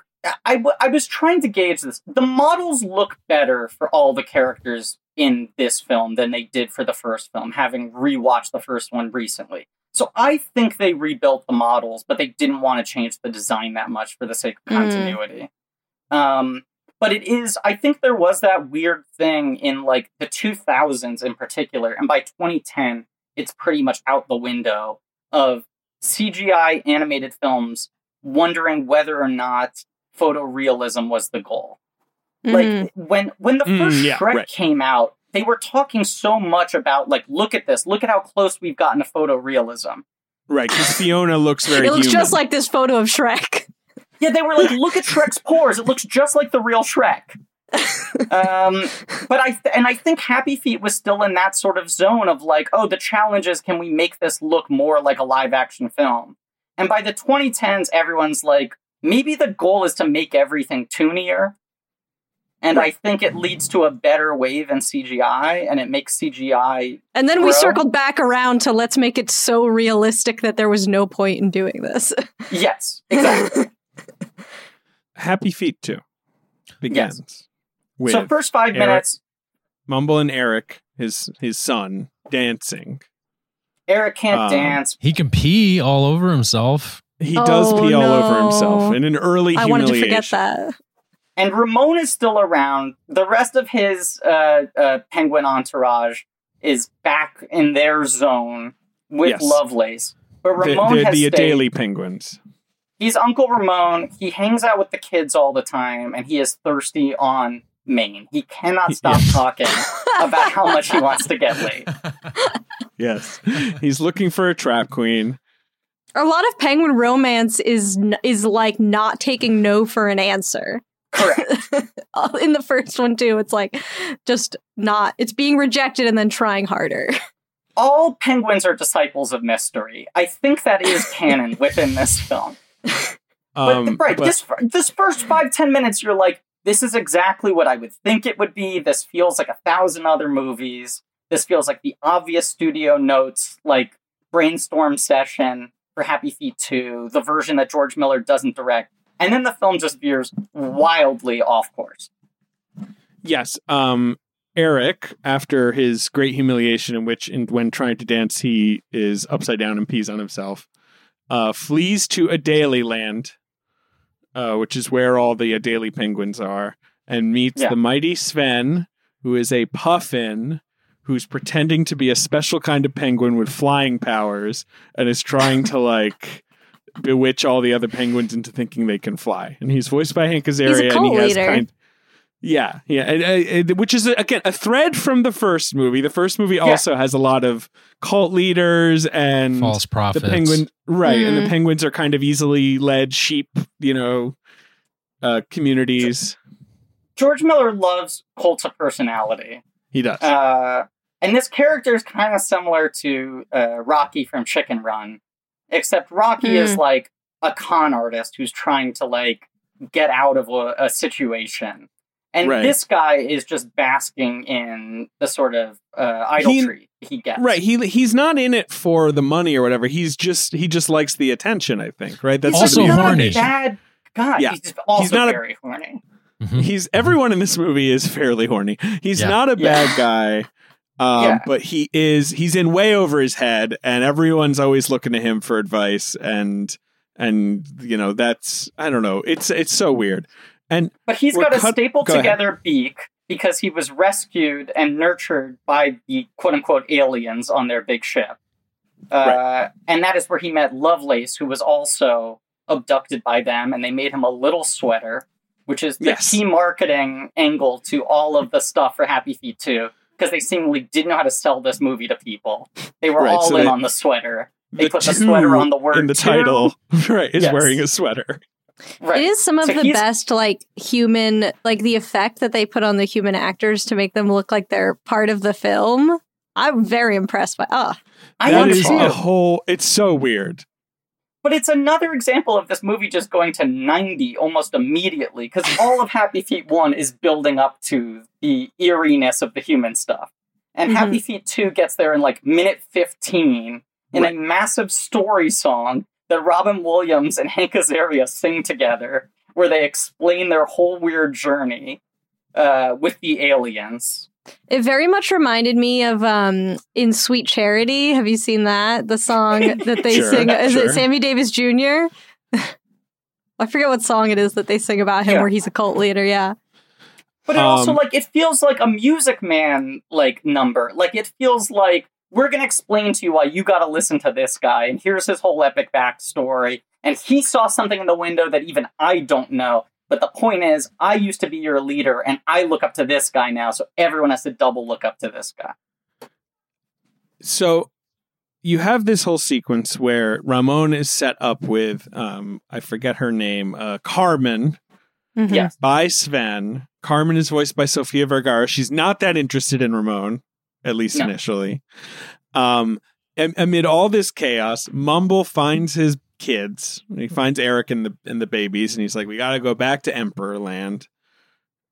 I, w- I was trying to gauge this. The models look better for all the characters in this film than they did for the first film, having rewatched the first one recently. So I think they rebuilt the models, but they didn't want to change the design that much for the sake of continuity. Mm. Um, but it is, I think there was that weird thing in, like, the two thousands in particular, and by twenty ten, it's pretty much out the window of C G I animated films wondering whether or not photorealism was the goal. Mm-hmm. Like, when when the first mm, yeah, Shrek right. came out, they were talking so much about, like, look at this, look at how close we've gotten to photorealism. Right, because Fiona looks very It looks human. Just like this photo of Shrek. Yeah, they were like, look at Shrek's pores, it looks just like the real Shrek. um, but I th- and I think Happy Feet was still in that sort of zone of like, oh, the challenge is, can we make this look more like a live action film? And by the twenty tens, everyone's like, maybe the goal is to make everything toonier. And I think it leads to a better wave in C G I, and it makes C G I. And then grow. We circled back around to let's make it so realistic that there was no point in doing this. Yes, exactly. Happy Feet two begins. Yes. With so first five Eric, minutes, Mumble and Eric, his his son, dancing. Eric can't um, dance. He can pee all over himself. He oh, does pee no. all over himself in an early I humiliation. I wanted to forget that. And Ramon is still around. The rest of his uh, uh, penguin entourage is back in their zone with yes. Lovelace. But Ramon the, the, has the stayed. Daily penguins. He's Uncle Ramon. He hangs out with the kids all the time, and he is thirsty on Maine. He cannot stop yes. talking about how much he wants to get laid. Yes. He's looking for a trap queen. A lot of penguin romance is is like not taking no for an answer. Correct. In the first one, too, it's like just not, it's being rejected and then trying harder. All penguins are disciples of mystery. I think that is canon within this film. Um, but, right, but... this this first five, ten minutes, you're like, this is exactly what I would think it would be. This feels like a thousand other movies. This feels like the obvious studio notes, like brainstorm session for Happy Feet two, the version that George Miller doesn't direct. And then the film just veers wildly off course. Yes. Um, Eric, after his great humiliation in which, in, when trying to dance, he is upside down and pees on himself, uh, flees to Adelie Land, uh, which is where all the Adelie penguins are, and meets yeah. the mighty Sven, who is a puffin who's pretending to be a special kind of penguin with flying powers and is trying to, like, bewitch all the other penguins into thinking they can fly. And he's voiced by Hank Azaria. He's a cult and he has leader. Kind of, yeah, yeah. And, and, and, which is, again, a thread from the first movie. The first movie yeah. also has a lot of cult leaders and false prophets. The penguin, right, mm. and the penguins are kind of easily led sheep, you know, uh, communities. George Miller loves cults of personality. He does. Uh, and this character is kind of similar to uh, Rocky from Chicken Run, except Rocky mm. is like a con artist who's trying to, like, get out of a, a situation. And right. this guy is just basking in the sort of uh, idolatry he, he gets. Right. He he's not in it for the money or whatever. He's just he just likes the attention, I think. Right. That's also horny. He's not a bad guy. Yeah. He's also he's not very a, horny. Mm-hmm. He's everyone in this movie is fairly horny. He's yeah. not a bad yeah. guy. Um, yeah. But he is he's in way over his head, and everyone's always looking to him for advice. And and, you know, that's I don't know. It's it's so weird. And but he's got a cut- stapled Go together ahead. Beak because he was rescued and nurtured by the quote unquote aliens on their big ship. Uh, right. And that is where he met Lovelace, who was also abducted by them. And they made him a little sweater, which is the yes. key marketing angle to all of the stuff for Happy Feet two, because they seemingly didn't know how to sell this movie to people. They were right, all so in they, on the sweater. They the put the sweater on the word in the two. Title. Right. Is yes. wearing a sweater. Right. It is some of so the best, like, human, like, the effect that they put on the human actors to make them look like they're part of the film. I'm very impressed by oh, I that is too. A whole, it's so weird. But it's another example of this movie just going to ninety almost immediately, because all of Happy Feet one is building up to the eeriness of the human stuff. And mm-hmm. Happy Feet two gets there in, like, minute fifteen in right. a massive story song that Robin Williams and Hank Azaria sing together, where they explain their whole weird journey uh, with the aliens. It very much reminded me of um, in Sweet Charity. Have you seen that? The song that they sure, sing. Is sure. it Sammy Davis Junior? I forget what song it is that they sing about him yeah. where he's a cult leader. Yeah. But it um, also, like, it feels like a Music Man, like, number. Like, it feels like, we're going to explain to you why you got to listen to this guy. And here's his whole epic backstory. And he saw something in the window that even I don't know. But the point is, I used to be your leader and I look up to this guy now. So everyone has to double look up to this guy. So you have this whole sequence where Ramon is set up with, um, I forget her name, uh, Carmen. Mm-hmm. Yes. By Sven. Carmen is voiced by Sophia Vergara. She's not that interested in Ramon. At least no. initially. Um, amid all this chaos, Mumble finds his kids. He finds Eric and the and the babies, and he's like, "We got to go back to Emperor Land."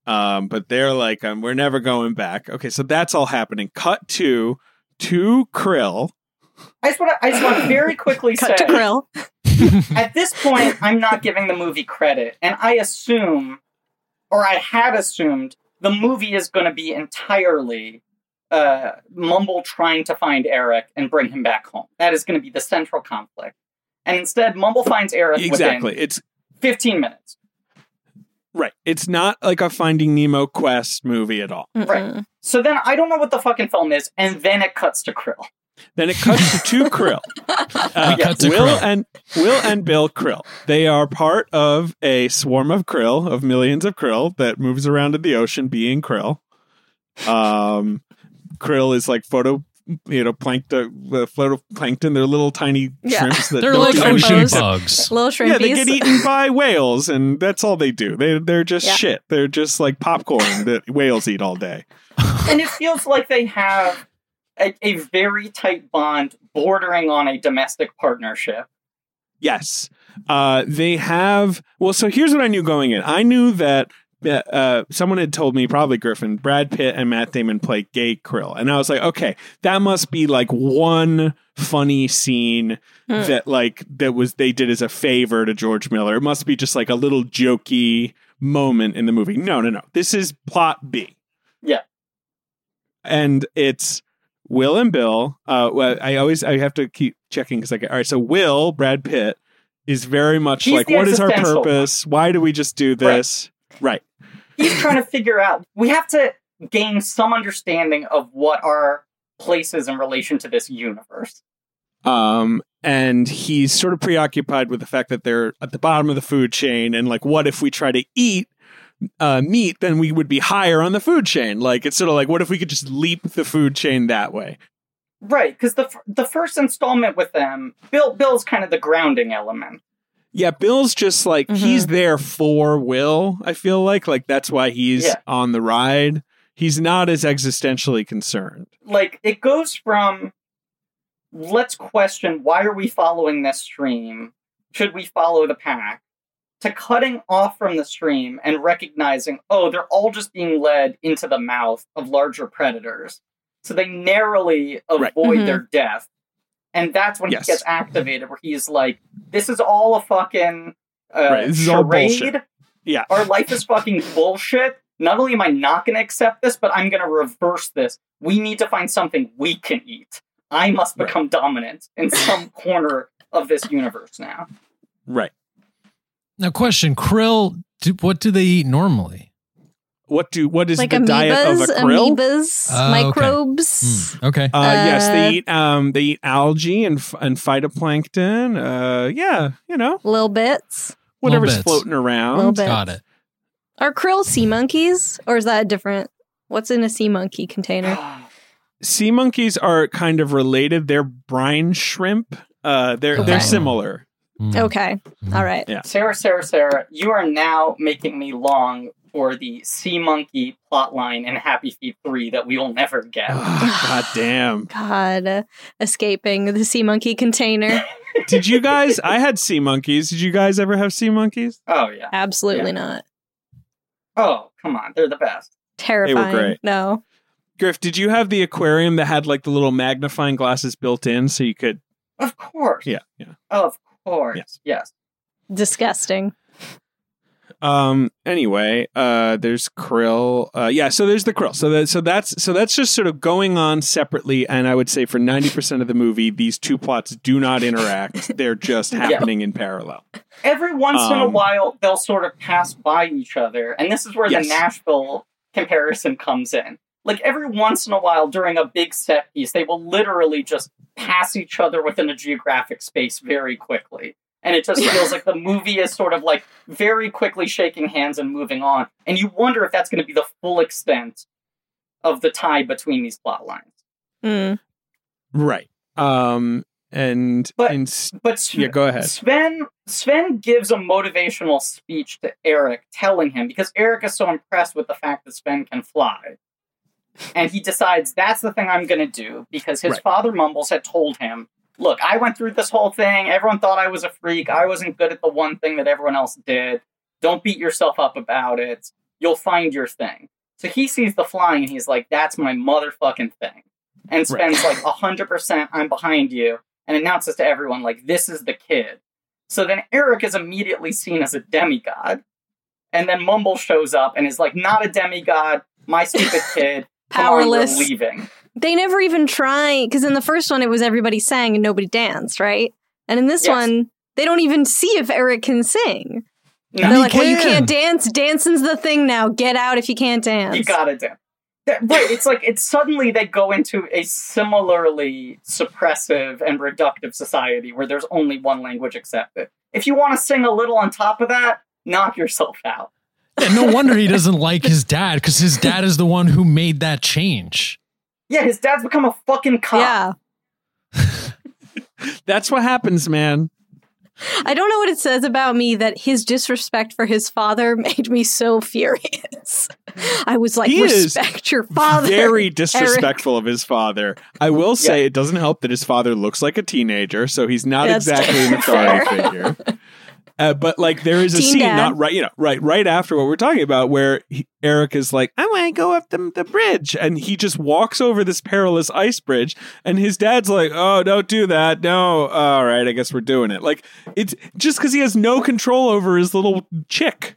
Um, but they're like, um, "We're never going back." Okay, so that's all happening. Cut to to Krill. I just want to. I just want to very quickly cut say to Krill. At this point, I'm not giving the movie credit, and I assume, or I had assumed, the movie is going to be entirely. Uh, Mumble trying to find Eric and bring him back home. That is going to be the central conflict. And instead, Mumble finds Eric exactly. within it's, fifteen minutes. Right. It's not like a Finding Nemo quest movie at all. Mm-mm. Right. So then I don't know what the fucking film is, and then it cuts to Krill. Then it cuts to two Krill. Uh, yes. to Will, Krill. And, Will and Bill Krill. They are part of a swarm of Krill, of millions of Krill, that moves around in the ocean being Krill. Um... Krill is like photo you know, plankton, uh, phytoplankton. They're little tiny yeah. shrimps that they're like ocean bugs. Little shrimpies. Yeah, they get eaten by whales, and that's all they do. They they're just yeah. shit. They're just like popcorn that whales eat all day. And it feels like they have a, a very tight bond, bordering on a domestic partnership. Yes, uh, they have. Well, so here's what I knew going in. I knew that. Uh, someone had told me, probably Griffin, Brad Pitt and Matt Damon play gay krill. And I was like, okay, that must be like one funny scene mm. that like that was they did as a favor to George Miller. It must be just like a little jokey moment in the movie. No, no, no. This is plot B. Yeah. And it's Will and Bill. Uh, well, I always I have to keep checking because I get all right. So Will, Brad Pitt, is very much He's like, what is our purpose? One. Why do we just do this? Right. right. He's trying to figure out, we have to gain some understanding of what our place is in relation to this universe. Um, and he's sort of preoccupied with the fact that they're at the bottom of the food chain. And like, what if we try to eat uh, meat, then we would be higher on the food chain. Like, it's sort of like, what if we could just leap the food chain that way? Right. Because the, the first installment with them, Bill Bill's kind of the grounding element. Yeah, Bill's just like, mm-hmm. he's there for Will, I feel like. Like, that's why he's yeah. on the ride. He's not as existentially concerned. Like, it goes from, let's question, why are we following this stream? Should we follow the pack? To cutting off from the stream and recognizing, oh, they're all just being led into the mouth of larger predators. So they narrowly avoid right. mm-hmm. their death. And that's when yes. he gets activated, where he's like, this is all a fucking uh, right. this is charade. All bullshit. Yeah. Our life is fucking bullshit. Not only am I not going to accept this, but I'm going to reverse this. We need to find something we can eat. I must become right. dominant in some corner of this universe now. Right. Now, question, krill, do, what do they eat normally? What do what is like the amoebas, diet of a krill? Amoebas, uh, microbes. Okay. Mm, okay. Uh, uh, yes, they eat um they eat algae and and phytoplankton. Uh, yeah, you know, little bits, whatever's little bits. floating around. Bits. Got it. Are krill sea monkeys, or is that a different? What's in a sea monkey container? Sea monkeys are kind of related. They're brine shrimp. Uh, they're okay. they're similar. Mm. Okay. Mm. All right. Yeah. Sarah, Sarah, Sarah, you are now making me long. Or the sea monkey plotline in Happy Feet three that we will never get. Oh, God damn. God. Uh, escaping the sea monkey container. Did you guys... I had sea monkeys. Did you guys ever have sea monkeys? Oh, yeah. Absolutely yeah. not. Oh, come on. They're the best. Terrifying. They were great. No. Griff, did you have the aquarium that had like the little magnifying glasses built in so you could... Of course. Yeah. yeah. Of course. Yeah. Yes. Disgusting. Um, anyway, uh, there's krill. Uh, yeah. So there's the krill. So that, so that's, so that's just sort of going on separately. And I would say for ninety percent of the movie, these two plots do not interact. They're just happening yeah. in parallel. Every once um, in a while, they'll sort of pass by each other. And this is where yes. the Nashville comparison comes in. Like every once in a while during a big set piece, they will literally just pass each other within a geographic space very quickly. And it just feels like the movie is sort of like very quickly shaking hands and moving on. And you wonder if that's going to be the full extent of the tie between these plot lines. Mm. Right. Um, and but, and but Sven, yeah, go ahead. Sven, Sven gives a motivational speech to Eric telling him, because Eric is so impressed with the fact that Sven can fly. And he decides that's the thing I'm going to do because his right. father Mumbles had told him, look, I went through this whole thing. Everyone thought I was a freak. I wasn't good at the one thing that everyone else did. Don't beat yourself up about it. You'll find your thing. So he sees the flying and he's like, that's my motherfucking thing. And spends right. like one hundred percent I'm behind you and announces to everyone, like, this is the kid. So then Eric is immediately seen as a demigod. And then Mumble shows up and is like, not a demigod. My stupid kid. Powerless. Come on, we're leaving. They never even try, because in the first one, it was everybody sang and nobody danced, right? And in this yes. one, they don't even see if Eric can sing. No. They're he like, can. well, you can't dance. Dancing's the thing now. Get out if you can't dance. You gotta dance. Right, it's like, it's suddenly they go into a similarly suppressive and reductive society where there's only one language accepted. If you want to sing a little on top of that, knock yourself out. Yeah, no wonder he doesn't like his dad, because his dad is the one who made that change. Yeah, his dad's become a fucking cop. Yeah. That's what happens, man. I don't know what it says about me that his disrespect for his father made me so furious. I was like, he respect your father. Very disrespectful Eric. Of his father. I will say yeah. It doesn't help that his father looks like a teenager, so he's not That's exactly an authority figure. Uh, but like there is a Teen scene, Dad. not right, you know, right, right after what we're talking about, where he, Eric is like, "I want to go up the, the bridge," and he just walks over this perilous ice bridge, and his dad's like, "Oh, don't do that! No, all right, I guess we're doing it." Like it's just because he has no control over his little chick.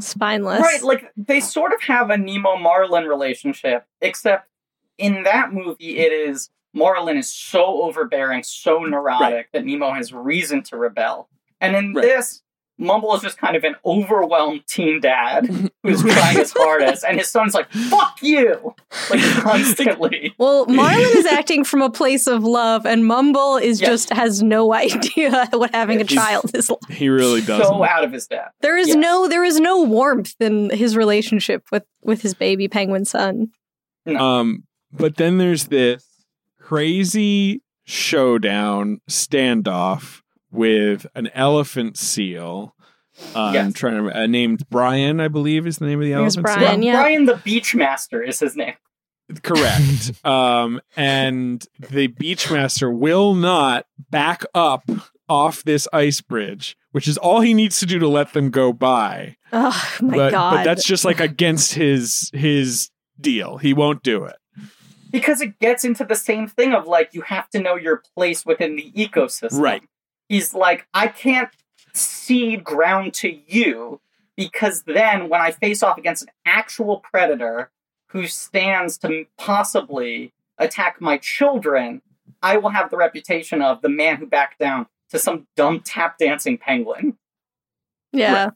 Spineless, right? Like they sort of have a Nemo Marlin relationship, except in that movie, it is Marlin is so overbearing, so neurotic right. that Nemo has reason to rebel. And in right. this, Mumble is just kind of an overwhelmed teen dad who's trying his hardest. And his son's like, fuck you! Like, constantly. Well, Marlin is acting from a place of love, and Mumble is yes. just has no idea what having yeah, a child is like. He really doesn't. So out of his depth. There is yes. no there is no warmth in his relationship with, with his baby penguin son. No. Um, but then there's this crazy showdown standoff with an elephant seal, um, yes. trying to uh, named Brian, I believe, is the name of the elephant Brian, seal. Brian, yeah. Brian the Beachmaster is his name. Correct. um, and the Beachmaster will not back up off this ice bridge, which is all he needs to do to let them go by. Oh my but, god! But that's just like against his his deal. He won't do it. Because it gets into the same thing of like you have to know your place within the ecosystem, right? He's like, I can't cede ground to you because then when I face off against an actual predator who stands to possibly attack my children, I will have the reputation of the man who backed down to some dumb tap dancing penguin. Yeah.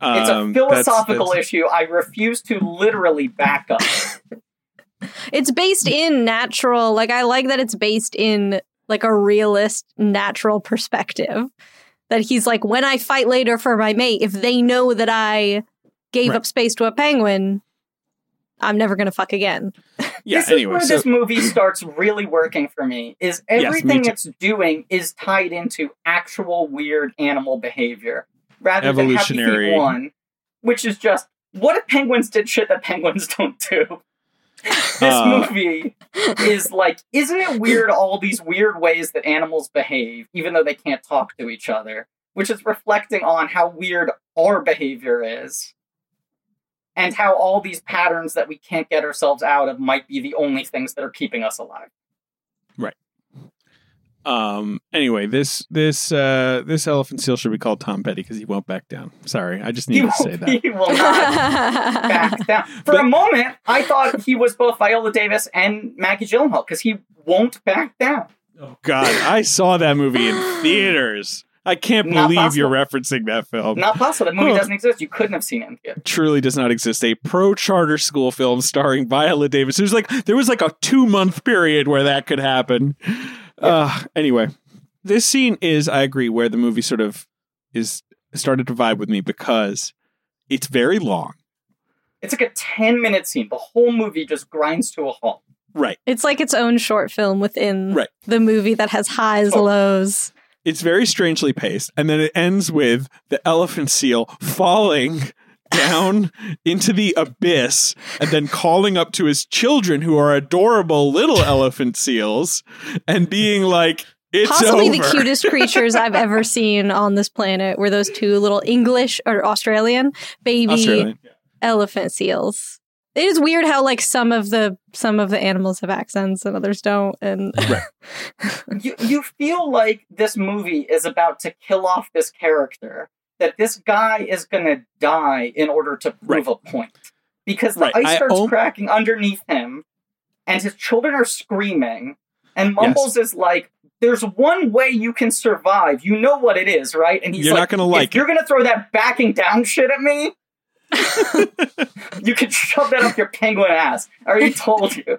Right. Um, it's a philosophical that's, that's... issue. I refuse to literally back up. It's based in natural. Like, I like that it's based in like a realist, natural perspective that he's like, when I fight later for my mate, if they know that I gave right. up space to a penguin, I'm never going to fuck again. Yeah, this anyway, is where so... this movie starts really working for me, is everything yes, it's doing is tied into actual weird animal behavior rather Evolutionary. than Happy Feet one, which is just, what if penguins did shit that penguins don't do? This uh, movie is like, isn't it weird all these weird ways that animals behave, even though they can't talk to each other, which is reflecting on how weird our behavior is and how all these patterns that we can't get ourselves out of might be the only things that are keeping us alive. Right. Um. Anyway, this this uh, this elephant seal should be called Tom Petty because he won't back down. Sorry, I just need he to say that. He will not back down. For but, a moment, I thought he was both Viola Davis and Maggie Gyllenhaal because he won't back down. Oh, God, I saw that movie in theaters. I can't not believe possible. you're referencing that film. Not possible. The movie oh. doesn't exist. You couldn't have seen it in theaters. Truly does not exist. A pro-charter school film starring Viola Davis. There's like There was like a two-month period where that could happen. Uh, anyway, this scene is, I agree, where the movie sort of is started to vibe with me because it's very long. It's like a ten minute scene. The whole movie just grinds to a halt. Right. It's like its own short film within right. the movie that has highs, oh. lows. It's very strangely paced. And then it ends with the elephant seal falling down into the abyss and then calling up to his children who are adorable little elephant seals and being like, it's possibly over. The cutest creatures I've ever seen on this planet were those two little English or Australian baby Australian. elephant seals. It is weird how like some of the some of the animals have accents and others don't. And right. you, you feel like this movie is about to kill off this character. That this guy is going to die in order to prove right. a point. Because the right. ice starts om- cracking underneath him, and his children are screaming, and Mumbles yes. is like, there's one way you can survive. You know what it is, right? And he's you're like, not gonna like if it. you're going to throw that backing down shit at me, you can shove that up your penguin ass. I already told you.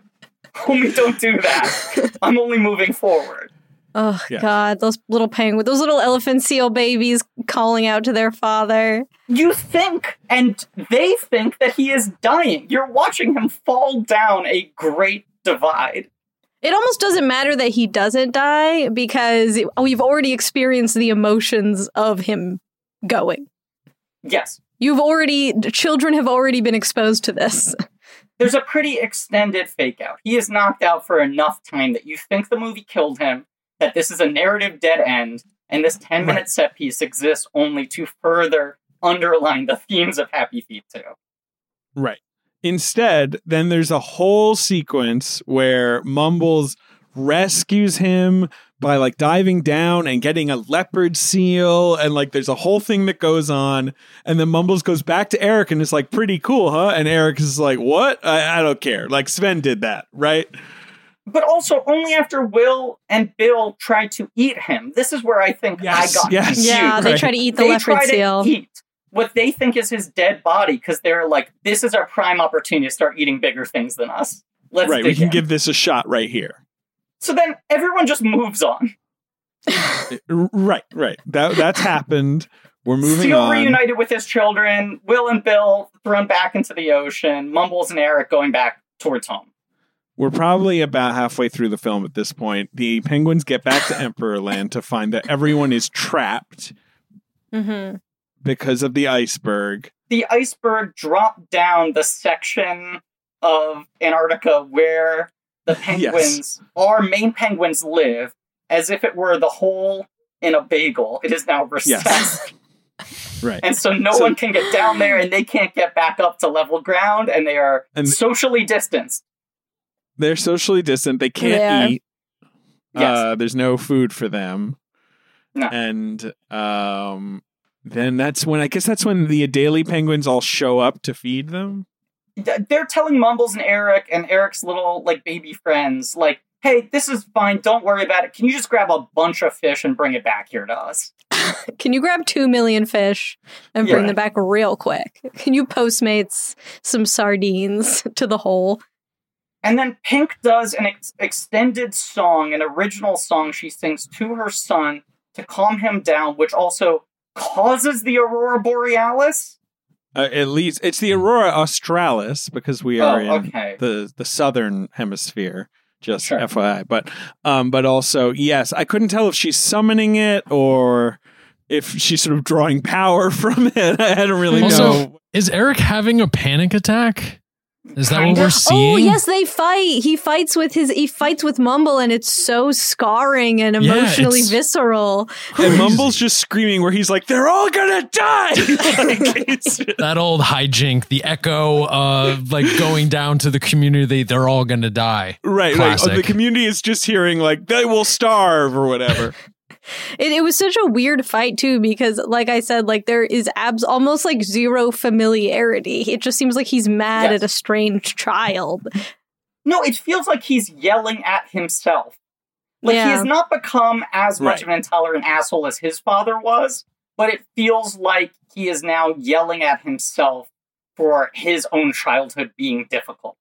Homie, don't do that. I'm only moving forward. Oh, yeah. God, those little penguins, those little elephant seal babies calling out to their father. You think, and they think that he is dying. You're watching him fall down a great divide. It almost doesn't matter that he doesn't die because we've already experienced the emotions of him going. Yes. You've already, children have already been exposed to this. There's a pretty extended fake out. He is knocked out for enough time that you think the movie killed him, that this is a narrative dead end, and this ten-minute set piece exists only to further underline the themes of Happy Feet two. Right. Instead, then there's a whole sequence where Mumbles rescues him by, like, diving down and getting a leopard seal, and, like, there's a whole thing that goes on, and then Mumbles goes back to Eric and is like, pretty cool, huh? And Eric is like, what? I, I don't care. Like, Sven did that, right? But also only after Will and Bill try to eat him. This is where I think yes, I got yes, confused. Yeah, right. They try to eat the they leopard try seal. To eat what they think is his dead body, because they're like, this is our prime opportunity to start eating bigger things than us. Let's right, we can in. give this a shot right here. So then everyone just moves on. right, right. That That's happened. We're moving Steel on. Steel reunited with his children. Will and Bill thrown back into the ocean. Mumbles and Eric going back towards home. We're probably about halfway through the film at this point. The penguins get back to Emperor Land to find that everyone is trapped mm-hmm. because of the iceberg. The iceberg dropped down the section of Antarctica where the penguins, yes. our main penguins, live, as if it were the hole in a bagel. It is now recessed. Yes. Right. And so no so, one can get down there, and they can't get back up to level ground, and they are and socially distanced. They're socially distant. They can't they eat. Yes. Uh, there's no food for them. No. And um, then that's when, I guess that's when the Adelie penguins all show up to feed them. They're telling Mumbles and Eric and Eric's little, like, baby friends, like, hey, this is fine. Don't worry about it. Can you just grab a bunch of fish and bring it back here to us? Can you grab two million fish and bring yeah. them back real quick? Can you Postmates some sardines to the hole? And then Pink does an ex- extended song, an original song she sings to her son to calm him down, which also causes the Aurora Borealis. Uh, at least it's the Aurora Australis, because we are oh, okay. in the, the southern hemisphere, just sure. F Y I. But um, but also, yes, I couldn't tell if she's summoning it or if she's sort of drawing power from it. I don't really also, know. Is Eric having a panic attack? Is that kind what we're of? seeing? Oh, yes, they fight. He fights with his. He fights with Mumble, and it's so scarring and emotionally yeah, visceral. And Mumble's just screaming, where he's like, "They're all gonna die!" Like, it's, that old hijink, the echo of like going down to the community. They're all gonna die. Right, Classic. right. Oh, the community is just hearing like they will starve or whatever. It, it was such a weird fight, too, because, like I said, like there is abs almost like zero familiarity. It just seems like he's mad yes. at a strange child. No, it feels like he's yelling at himself. Like yeah. he has not become as much right. of an intolerant asshole as his father was, but it feels like he is now yelling at himself for his own childhood being difficult.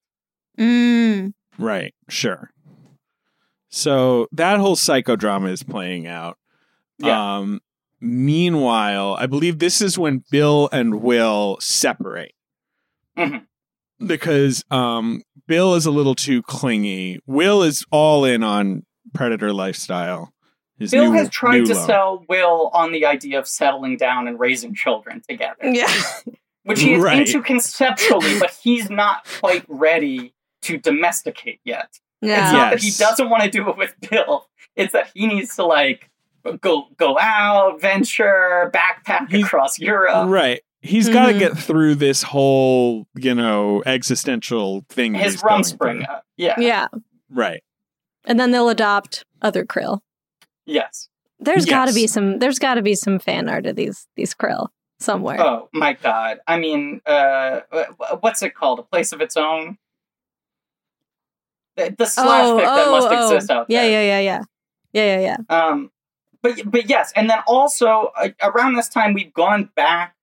Mm. Right. Sure. So that whole psychodrama is playing out. Yeah. Um, meanwhile, I believe this is when Bill and Will separate. Mm-hmm. Because um, Bill is a little too clingy. Will is all in on predator lifestyle. His Bill new, has tried to loan. sell Will on the idea of settling down and raising children together. Yeah. Which he is right. into conceptually, but he's not quite ready to domesticate yet. Yeah. It's not yes. that he doesn't want to do it with Bill. It's that he needs to, like, go go out, venture, backpack he, across Europe. Right. He's mm-hmm. got to get through this whole, you know, existential thing. His rumspringa. Yeah. Yeah. Right. And then they'll adopt other krill. Yes. There's yes. got to be some. There's got to be some fan art of these these krill somewhere. Oh my God! I mean, uh, what's it called? A Place of Its Own. The slash oh, pick that oh, must oh. exist out there. Yeah, yeah, yeah, yeah, yeah, yeah, yeah. Um, but but yes, and then also uh, around this time we've gone back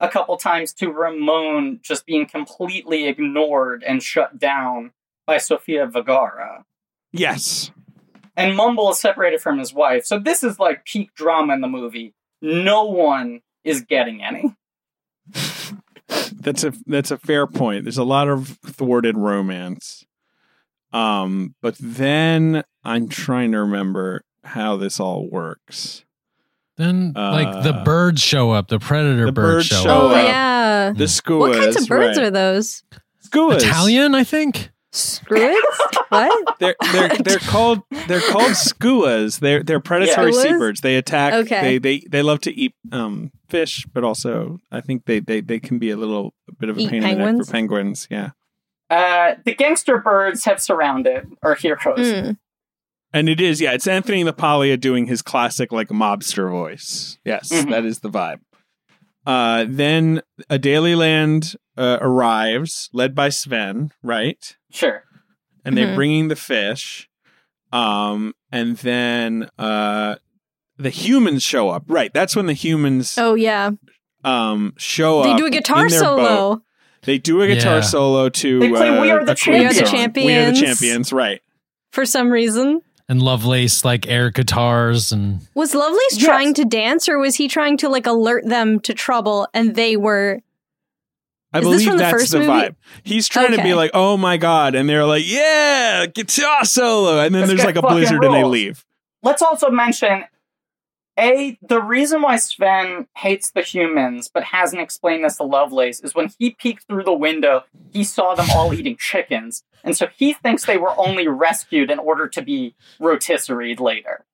a couple times to Ramon just being completely ignored and shut down by Sophia Vergara. Yes, and Mumble is separated from his wife, so this is like peak drama in the movie. No one is getting any. That's a that's a fair point. There's a lot of thwarted romance. Um, but then I'm trying to remember how this all works. Then, uh, like, the birds show up. The predator the birds, birds show, show up. Oh, yeah. The skuas. What kinds of birds right. are those? Skuas. Italian, I think. Skuas? What? They're they're they're called they're called skuas. They're they're predatory yeah. seabirds. They attack. Okay. They they they love to eat um fish, but also I think they they they can be a little a bit of a eat pain penguins? in the neck for penguins. Yeah. Uh, the gangster birds have surrounded our heroes. Mm. And it is, yeah, it's Anthony LaPaglia doing his classic, like, mobster voice. Yes, mm-hmm. that is the vibe. Uh, then Adeliland uh, arrives, led by Sven, right? Sure. And mm-hmm. they're bringing the fish. Um, and then uh, the humans show up. Right, that's when the humans oh, yeah. um, show they up. They do a guitar solo. Boat. They do a guitar yeah. solo to... They play uh, We Are the Champions. We Are the Champions. We Are the Champions, right. For some reason. And Lovelace, like, air guitars and... Was Lovelace yes. trying to dance, or was he trying to, like, alert them to trouble, and they were... I Is believe the that's the movie? Vibe. He's trying okay. to be like, oh, my God, and they're like, yeah, guitar solo, and then Let's there's, like, a blizzard, rules. and they leave. Let's also mention, A, the reason why Sven hates the humans, but hasn't explained this to Lovelace, is when he peeked through the window, he saw them all eating chickens. And so he thinks they were only rescued in order to be rotisseried later.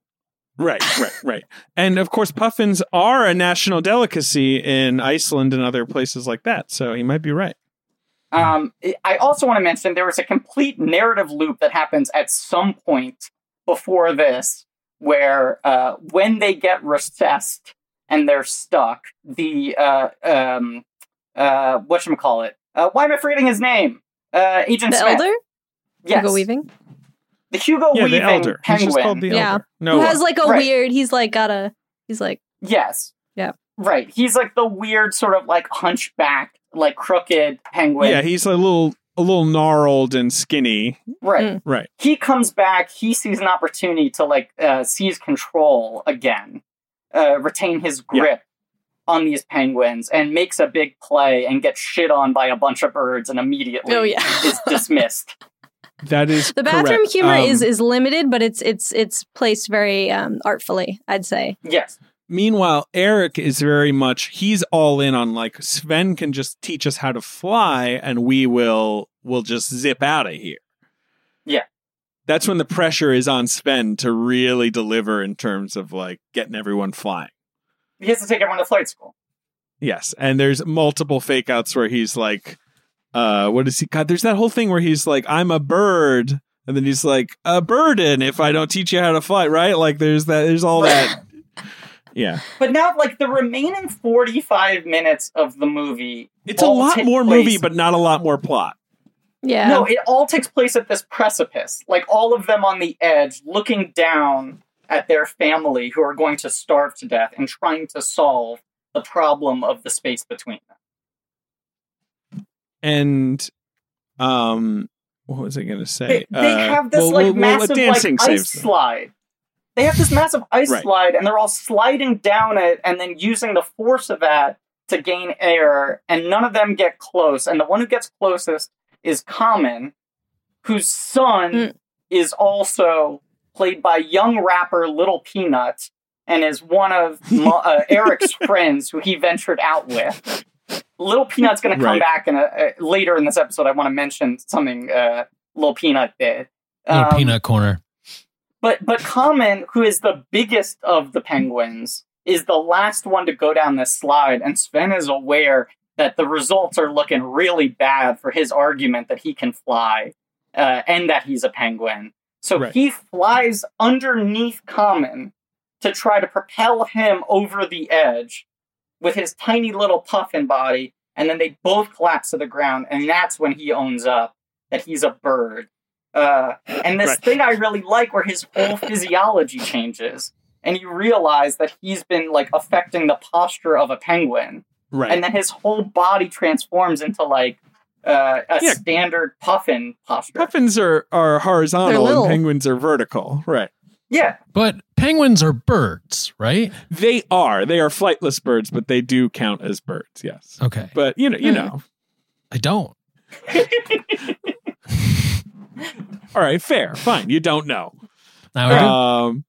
Right, right, right. And of course, puffins are a national delicacy in Iceland and other places like that. So he might be right. Um, I also want to mention there was a complete narrative loop that happens at some point before this, where uh, when they get recessed and they're stuck, the, uh, um, uh, whatchamacallit, uh, why am I forgetting his name? Uh, Agent the Smith. Elder? Yes. Hugo Weaving? The Hugo yeah, Weaving the elder. Penguin. He's just called the elder. Yeah. No Who one. has like a right. weird, he's like got a, he's like. Yes. Yeah. Right. He's like the weird sort of like hunchback, like crooked penguin. Yeah, he's a little... A little gnarled and skinny. Right. Mm. Right. He comes back. He sees an opportunity to, like, uh, seize control again, uh, retain his grip yeah. on these penguins, and makes a big play and gets shit on by a bunch of birds and immediately oh, yeah. is dismissed. That is The bathroom correct. humor um, is, is limited, but it's, it's, it's placed very um, artfully, I'd say. Yes. Meanwhile, Eric is very much, he's all in on, like, Sven can just teach us how to fly and we will we'll just zip out of here. Yeah. That's when the pressure is on Sven to really deliver in terms of, like, getting everyone flying. He has to take everyone to flight school. Yes. And there's multiple fake outs where he's like, uh, what is he? God, there's that whole thing where he's like, I'm a bird. And then he's like, a burden if I don't teach you how to fly. Right. Like there's that. There's all that. Yeah. But now, like, the remaining forty-five minutes of the movie... It's a lot more place... movie, but not a lot more plot. Yeah. No, it all takes place at this precipice. Like, all of them on the edge, looking down at their family who are going to starve to death and trying to solve the problem of the space between them. And, um... What was I going to say? They, they uh, have this, well, like, well, massive, well, like, ice slide. Them. They have this massive ice right. slide, and they're all sliding down it and then using the force of that to gain air, and none of them get close. And the one who gets closest is Common, whose son mm. is also played by young rapper Little Peanut, and is one of uh, Eric's friends who he ventured out with. Little Peanut's going to come right. back in a, a, later in this episode. I want to mention something uh, Little Peanut did. Little um, Peanut Corner. But but Common, who is the biggest of the penguins, is the last one to go down this slide. And Sven is aware that the results are looking really bad for his argument that he can fly uh, and that he's a penguin. So right. he flies underneath Common to try to propel him over the edge with his tiny little puffin body. And then they both collapse to the ground. And that's when he owns up that he's a bird. Uh, and this right. thing I really like where his whole physiology changes and you realize that he's been, like, affecting the posture of a penguin. Right. And then his whole body transforms into, like, uh, a yeah. standard puffin posture. Puffins are, are horizontal and penguins are vertical. Right. Yeah. But penguins are birds, right? They are. They are flightless birds, but they do count as birds. Yes. Okay. But, you know, you mm. know. I don't. All right, fair. Fine. You don't know. Um,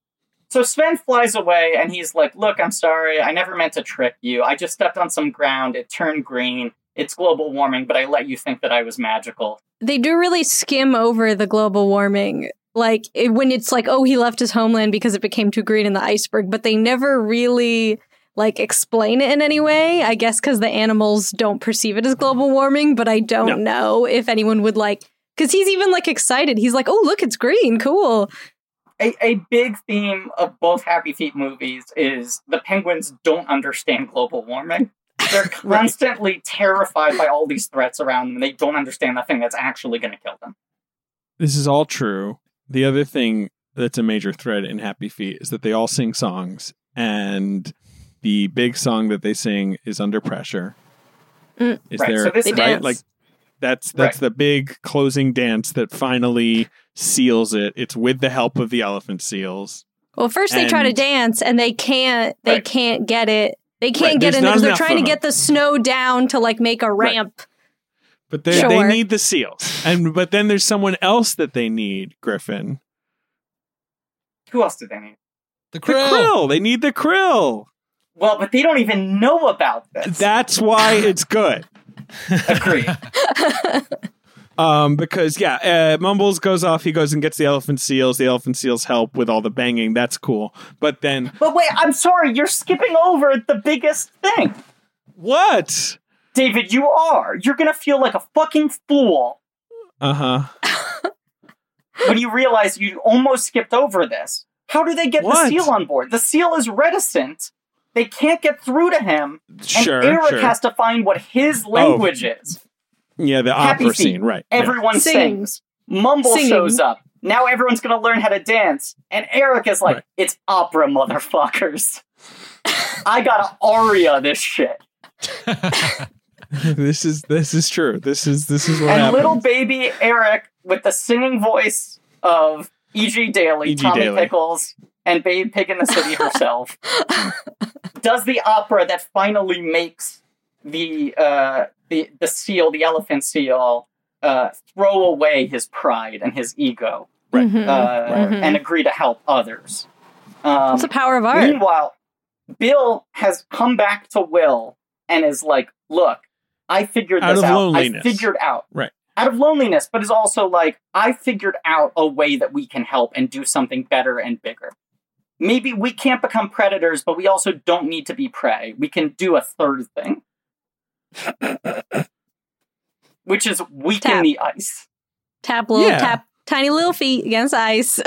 so Sven flies away and he's like, look, I'm sorry. I never meant to trick you. I just stepped on some ground. It turned green. It's global warming, but I let you think that I was magical. They do really skim over the global warming. Like it, when it's like, oh, he left his homeland because it became too green in the iceberg, but they never really like explain it in any way, I guess, because the animals don't perceive it as global warming. But I don't no. know if anyone would like, because he's even like excited. He's like, oh, look, it's green. Cool. A, a big theme of both Happy Feet movies is the penguins don't understand global warming. They're constantly right. terrified by all these threats around them. They don't understand the thing that's actually going to kill them. This is all true. The other thing that's a major thread in Happy Feet is that they all sing songs, and the big song that they sing is Under Pressure. Mm. Is right, there, so this right? Dance. Like that's that's right. the big closing dance that finally seals it. It's with the help of the elephant seals. Well, first and, they try to dance and they can't they right. can't get it. They can't right. get There's in because they're trying to get the snow down to like make a ramp. Right. But they sure. they need the seals, and but then there's someone else that they need. Griffin. Who else do they need? The krill. The krill. They need the krill. Well, but they don't even know about this. That's why it's good. Agreed. um, because yeah, uh, Mumbles goes off. He goes and gets the elephant seals. The elephant seals help with all the banging. That's cool. But then. But wait, I'm sorry. You're skipping over the biggest thing. What? David, you are. You're going to feel like a fucking fool. Uh-huh. When you realize you almost skipped over this. How do they get what? the seal on board? The seal is reticent. They can't get through to him. And sure, Eric sure. has to find what his language oh. is. Yeah, the Happy opera feet. scene, right. Everyone yeah. sings. Mumble Singing. shows up. Now everyone's going to learn how to dance. And Eric is like, right. it's opera, motherfuckers. I gotta aria this shit. This is this is true. This is this is what and happens. Little baby Eric with the singing voice of E G Daly, E G Tommy Daly. Pickles, and Babe Pig in the City herself does the opera that finally makes the uh, the the seal, the elephant seal, uh, throw away his pride and his ego, right. mm-hmm. Uh, right. and agree to help others. Um, That's the power of art. Meanwhile, Bill has come back to Will and is like, look. I figured this out. out. I figured out. Right. Out of loneliness, but is also like, I figured out a way that we can help and do something better and bigger. Maybe we can't become predators, but we also don't need to be prey. We can do a third thing. Which is weaken tap. the ice. Tap little, yeah. tap tiny little feet against ice.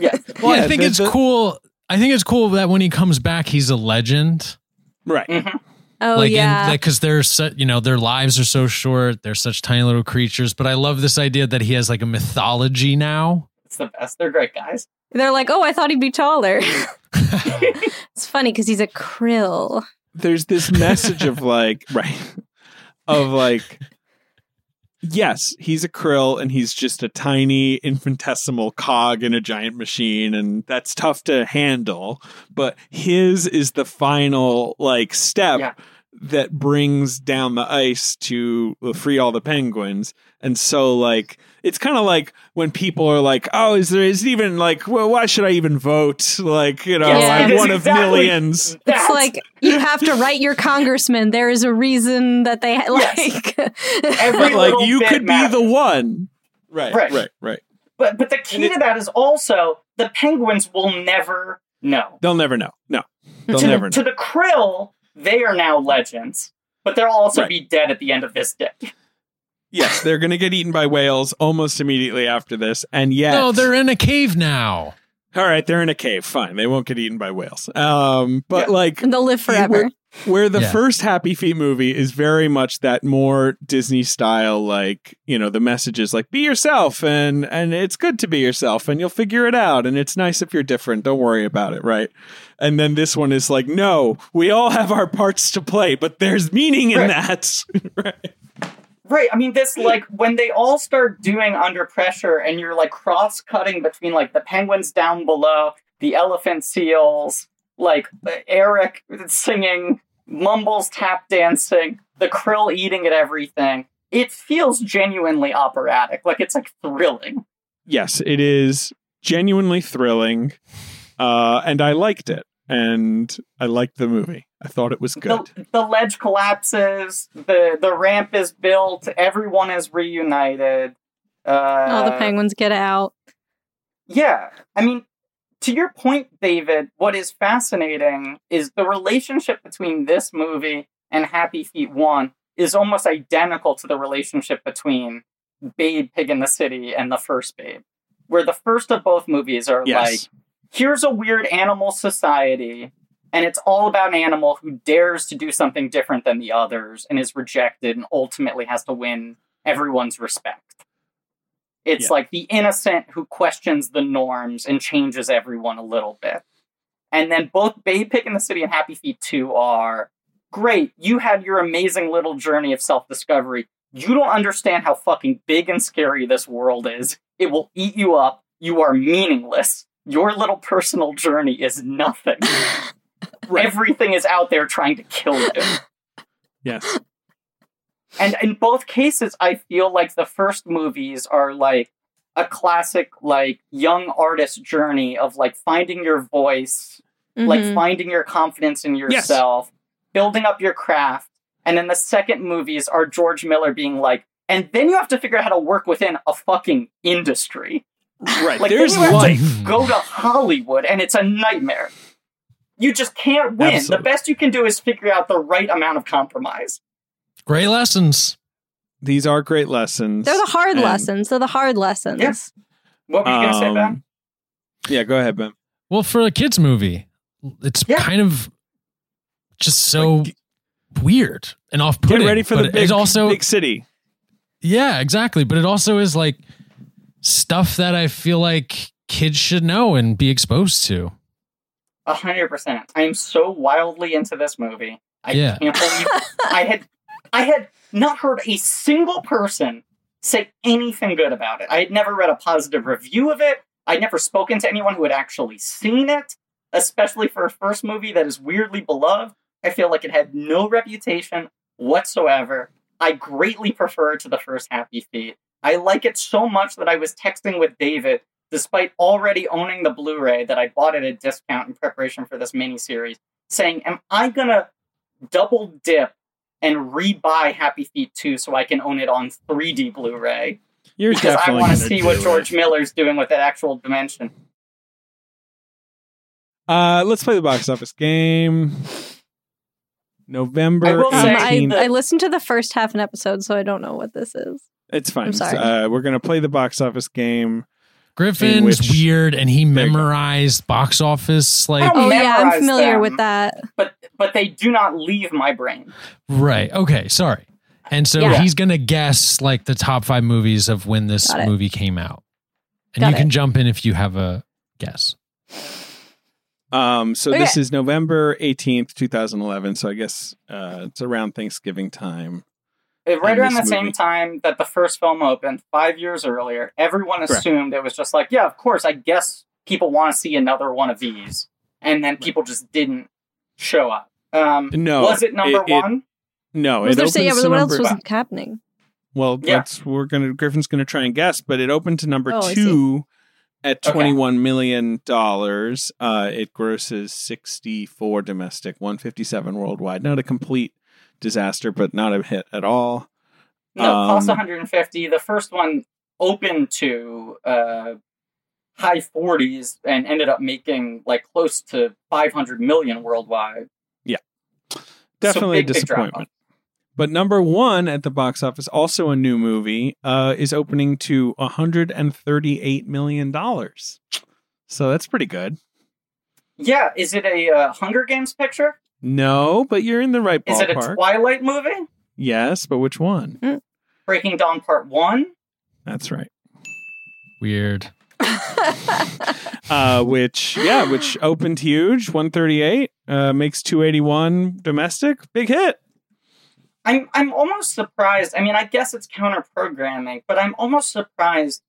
yes. Well, yeah, I think the, it's the... cool. I think it's cool that when he comes back, he's a legend. Right. Mm-hmm. Oh, like yeah. Because like, they're, su- you know, their lives are so short. They're such tiny little creatures. But I love this idea that he has like a mythology now. It's the best. They're great guys. They're like, oh, I thought he'd be taller. It's funny because he's a krill. There's this message of like, right, of like, yes, he's a krill and he's just a tiny infinitesimal cog in a giant machine, and that's tough to handle. But his is the final like step yeah. that brings down the ice to free all the penguins. And so like it's kind of like when people are like, oh, is there is it even like, well, why should I even vote? Like, you know, yes, I'm one exactly of millions. That. It's like you have to write your congressman. There is a reason that they like. Yes. Every like you could matters. be the one. Right, right, right, right. But but the key it, to that is also the penguins will never know. They'll never know. No, they'll to, never know. To the krill, they are now legends, but they'll also right. be dead at the end of this day. Yes, they're going to get eaten by whales almost immediately after this, and yet... No, they're in a cave now. All right, they're in a cave. Fine, they won't get eaten by whales. Um, but yeah. like... And they'll live forever. Where, where the yeah. first Happy Feet movie is very much that more Disney-style, like, you know, the message is like, be yourself, and, and it's good to be yourself, and you'll figure it out, and it's nice if you're different. Don't worry about it, right? And then this one is like, no, we all have our parts to play, but there's meaning in right. that. right. Right, I mean, this, like, when they all start doing Under Pressure and you're, like, cross-cutting between, like, the penguins down below, the elephant seals, like, Eric singing, Mumbles tap dancing, the krill eating at everything, it feels genuinely operatic. Like, it's, like, thrilling. yes, it is genuinely thrilling. Uh, and I liked it. And I liked the movie. I thought it was good. The, the ledge collapses. The, the ramp is built. Everyone is reunited. Uh, All the penguins get out. Yeah. I mean, to your point, David, what is fascinating is the relationship between this movie and Happy Feet one is almost identical to the relationship between Babe, Pig in the City, and the first Babe, where the first of both movies are yes. like, here's a weird animal society, and it's all about an animal who dares to do something different than the others and is rejected and ultimately has to win everyone's respect. It's yeah. like the innocent who questions the norms and changes everyone a little bit. And then both Babe, Pig in the City and Happy Feet two are, great, you had your amazing little journey of self-discovery. You don't understand how fucking big and scary this world is. It will eat you up. You are meaningless. Your little personal journey is nothing. Right. Everything is out there trying to kill you. Yes. And in both cases, I feel like the first movies are like a classic, like young artist journey of like finding your voice, mm-hmm. like finding your confidence in yourself, yes. building up your craft. And then the second movies are George Miller being like, and then you have to figure out how to work within a fucking industry. Right. Like, there's life. To go to Hollywood and it's a nightmare. You just can't win. Absolutely. The best you can do is figure out the right amount of compromise. Great lessons. These are great lessons. They're the hard and... lessons. They're the hard lessons. Yeah. What were you um, going to say, Ben? Yeah, go ahead, Ben. Well, for a kids movie, it's yeah. kind of just so like, weird and off-putting. Get ready for the big, also, big city. Yeah, exactly. But it also is like stuff that I feel like kids should know and be exposed to. A hundred percent. I am so wildly into this movie. I yeah. can't believe I had... I had not heard a single person say anything good about it. I had never read a positive review of it. I'd never spoken to anyone who had actually seen it, especially for a first movie that is weirdly beloved. I feel like it had no reputation whatsoever. I greatly prefer it to the first Happy Feet. I like it so much that I was texting with David, despite already owning the Blu-ray that I bought at a discount in preparation for this miniseries, saying, am I going to double dip and rebuy Happy Feet two so I can own it on three D Blu-ray? You're because I want to see what George it. Miller's doing with that actual dimension. Uh, let's play the box office game. November I will say, um, I, I listened to the first half an episode, so I don't know what this is. It's fine. I'm sorry. Uh, we're going to play the box office game. Griffin's which, weird, and he memorized box office. Like, oh yeah, I'm familiar them, with that. But but they do not leave my brain. Right. Okay. Sorry. And so yeah. he's gonna guess like the top five movies of when this movie came out, and Got you it. can jump in if you have a guess. Um. So okay. This is November eighteenth, two thousand eleven. So I guess uh, it's around Thanksgiving time. Right around the movie. Same time that the first film opened, five years earlier, everyone assumed Correct. It was just like, yeah, of course, I guess people want to see another one of these. And then people just didn't show up. Um, no. Was it number it, one? It, no. Was it there, so, yeah, what else was happening? Well, yeah. that's, we're gonna, Griffin's going to try and guess, but it opened to number oh, two at twenty-one okay. million dollars. Uh, it grosses sixty-four domestic, one fifty-seven worldwide. Not a complete disaster, but not a hit at all. No, um, cost one hundred fifty. The first one opened to uh, high forties and ended up making like close to five hundred million worldwide. Yeah, definitely so big, a disappointment. But number one at the box office, also a new movie, uh, is opening to one hundred thirty-eight million dollars. So that's pretty good. Yeah, is it a uh, Hunger Games picture? No, but you're in the right ballpark. Is it a Twilight movie? Yes, but which one? Mm. Breaking Dawn Part One. That's right. Weird. uh, which, yeah, which opened huge, one thirty-eight, uh, makes two eighty-one domestic. Big hit. I'm I'm almost surprised. I mean, I guess it's counter-programming, but I'm almost surprised,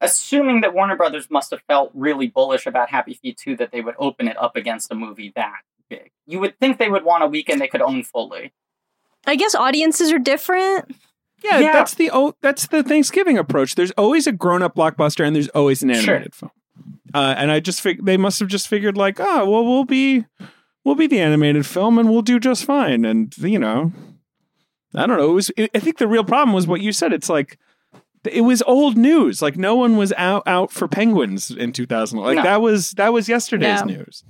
assuming that Warner Brothers must have felt really bullish about Happy Feet two, that they would open it up against a movie that big. You would think they would want a weekend they could own fully. I guess audiences are different. Yeah, yeah. that's the oh, that's the Thanksgiving approach. There's always a grown-up blockbuster, and there's always an animated sure. film. Uh, and I just fig- they must have just figured like, oh, well, we'll be we'll be the animated film, and we'll do just fine. And you know, I don't know. It was, it, I think the real problem was what you said. It's like it was old news. Like no one was out out for penguins in two thousand. Like no. that was that was yesterday's no. news.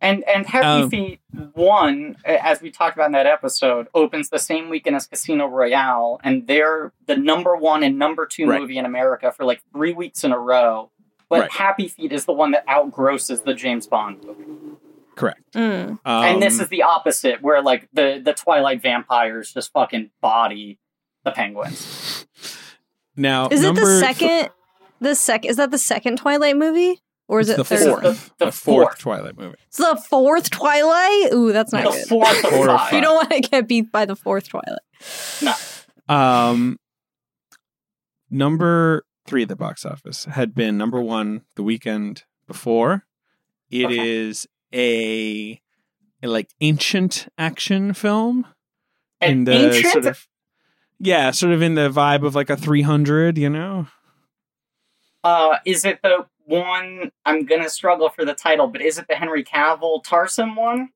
And and Happy um, Feet one, as we talked about in that episode, opens the same weekend as Casino Royale, and they're the number one and number two right. movie in America for like three weeks in a row. But right. Happy Feet is the one that outgrosses the James Bond movie. Correct. Mm. Um, and this is the opposite, where like the, the Twilight vampires just fucking body the penguins. Now, is it the second? Th- the sec is that the second Twilight movie? Or is it's it the third? fourth? The, the, the fourth, fourth Twilight movie. It's the fourth Twilight? Ooh, that's not the good. The fourth of five. You don't want to get beat by the fourth Twilight. No. Um, number three at the box office had been number one the weekend before. It okay. is a, a like ancient action film. An in the ancient? Sort of, yeah, sort of in the vibe of like a three hundred, you know? Uh, is it the... one, I'm gonna struggle for the title, but is it the Henry Cavill Tarzan one?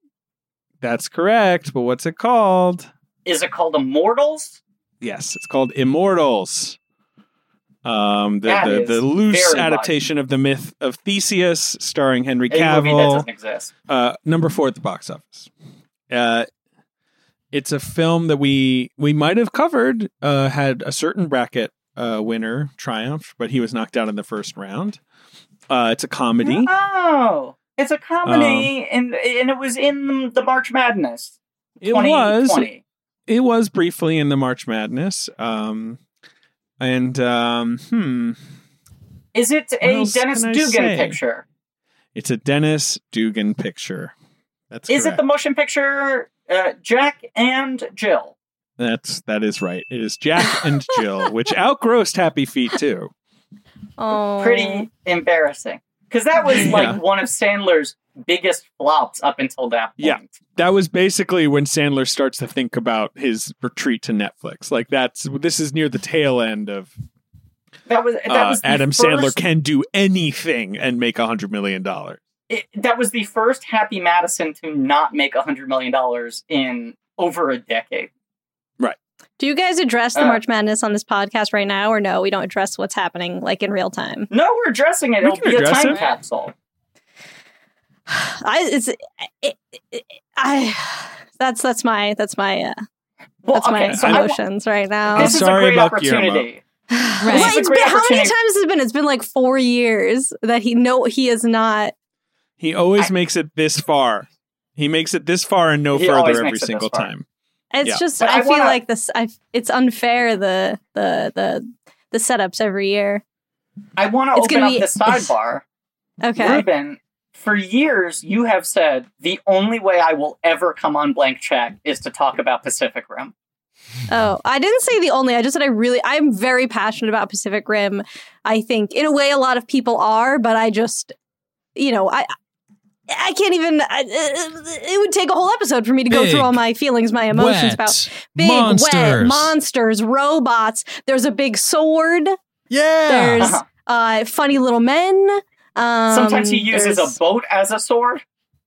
That's correct, but what's it called? Is it called Immortals? Yes, it's called Immortals. Um, the, the, the loose adaptation much. of the myth of Theseus, starring Henry Cavill. A movie that doesn't exist. Uh, number four at the box office. Uh, it's a film that we we might have covered. Uh, had a certain bracket uh, winner triumphed, but he was knocked out in the first round. Uh, it's a comedy. Oh, it's a comedy, um, and and it was in the March Madness. It was. It was briefly in the March Madness. Um, and um, hmm, is it a Dennis Dugan picture? It's a Dennis Dugan picture. That's correct. Is it the motion picture uh, Jack and Jill? That's that is right. It is Jack and Jill, which outgrossed Happy Feet too. Oh. Pretty embarrassing. Because that was like yeah. one of Sandler's biggest flops up until that point. Yeah, that was basically when Sandler starts to think about his retreat to Netflix. Like that's this is near the tail end of that was, that uh, was Adam first... Sandler can do anything and make a hundred million dollars. That was the first Happy Madison to not make a hundred million dollars in over a decade. Right. Do you guys address the March Madness on this podcast right now, or no? We don't address what's happening like in real time. No, we're addressing it. We It'll be a time it. capsule. I it's it, it, I that's that's my that's my uh, well, that's okay, my so emotions I, right now. This is a great opportunity. Right. Well, it's been, how many times has it been? It's been like four years that he no he is not. He always I, makes it this far. He makes it this far and no further every single time. It's yeah. just, I, I feel wanna... like this. I, it's unfair, the the the the setups every year. I want to open up be... the sidebar. Okay. Ruben, for years, you have said, the only way I will ever come on Blank Check is to talk about Pacific Rim. Oh, I didn't say the only. I just said I really, I'm very passionate about Pacific Rim. I think, in a way, a lot of people are, but I just, you know, I... I can't even, I, it would take a whole episode for me to big, go through all my feelings, my emotions wet, about big, monsters. wet monsters, robots. There's a big sword. Yeah. There's uh, funny little men. Um, Sometimes he uses a boat as a sword.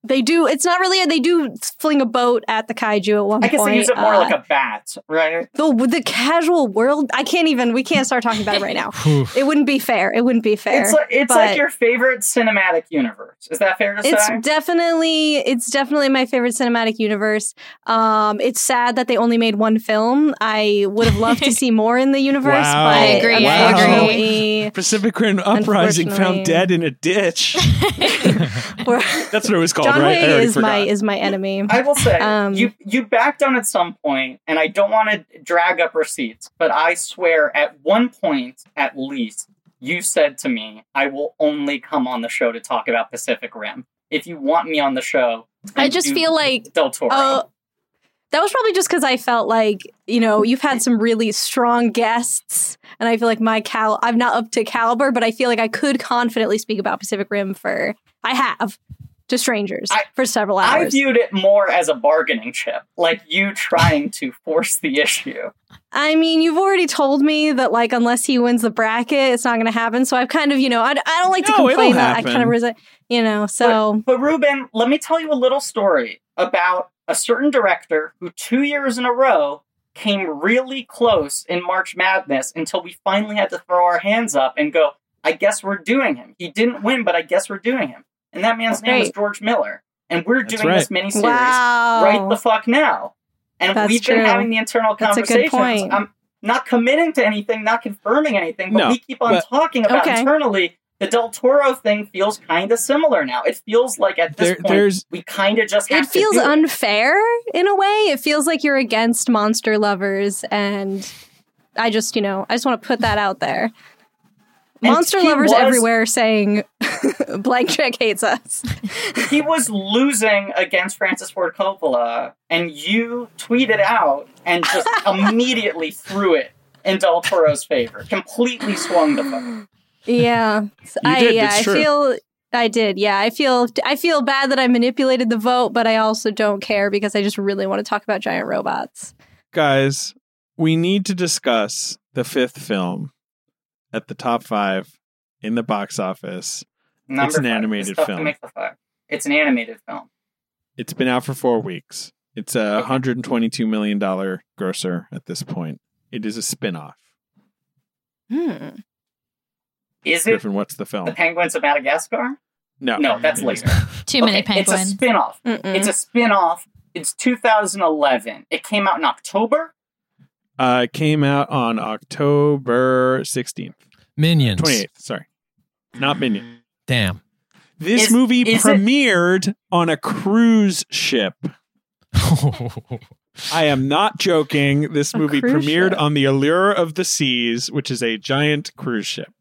They do. It's not really, they do fling a boat at the kaiju at one point. I guess point. they use it more uh, like a bat, right? The the casual world, I can't even, we can't start talking about it right now. It wouldn't be fair. It wouldn't be fair. It's like, it's like your favorite cinematic universe. Is that fair to it's say? It's definitely, it's definitely my favorite cinematic universe. Um, it's sad that they only made one film. I would have loved to see more in the universe. Wow. But I agree. Wow. Unfortunately, Pacific Rim Uprising found dead in a ditch. That's what it was called. John John Wayne right, is my is my enemy. I will say um, you you backed down at some point, and I don't want to drag up receipts, but I swear at one point at least you said to me, "I will only come on the show to talk about Pacific Rim. If you want me on the show, I just feel like Del Toro." Uh, That was probably just because I felt like, you know, you've had some really strong guests, and I feel like my cal, I'm not up to caliber, but I feel like I could confidently speak about Pacific Rim for, I have. to strangers I, for several hours. I viewed it more as a bargaining chip, like you trying to force the issue. I mean, you've already told me that, like, unless he wins the bracket, it's not going to happen. So I've kind of, you know, I, I don't like no, to complain that I kind of resent, you know, so. But, but Ruben, let me tell you a little story about a certain director who two years in a row came really close in March Madness until we finally had to throw our hands up and go, I guess we're doing him. He didn't win, but I guess we're doing him. And that man's That's name right. is George Miller. And we're That's doing right. this miniseries wow. right the fuck now. And That's we've true. been having the internal That's conversations. I'm not committing to anything, not confirming anything, but no, we keep on but, talking about okay. internally. The Del Toro thing feels kind of similar now. It feels like at this there, point, there's, we kind of just have to It feels to do unfair it. in a way. It feels like you're against monster lovers. And I just, you know, I just want to put that out there. Monster lovers was, everywhere saying Blank Check hates us. He was losing against Francis Ford Coppola, and you tweeted out and just immediately threw it in Del Toro's favor. Completely swung the vote. Yeah, I, did, yeah, I true. feel I did. Yeah, I feel I feel bad that I manipulated the vote, but I also don't care because I just really want to talk about giant robots. Guys, we need to discuss the fifth film. At the top five in the box office. Number it's an five. animated it's film. It's an animated film. It's been out for four weeks. It's a okay. one hundred twenty-two million dollars grosser at this point. It is a spin-off. Hmm. Is it? Griffin, what's the film? The Penguins of Madagascar? No. No, that's later. Too okay, many penguins. It's a spin-off. Mm-mm. It's a spin-off. It's two thousand eleven. It came out in October. Uh, it came out on October sixteenth. Minions. twenty-eighth, sorry. Not Minion. Damn. This is, movie is premiered it? on a cruise ship. I am not joking. This a movie premiered ship. on the Allure of the Seas, which is a giant cruise ship.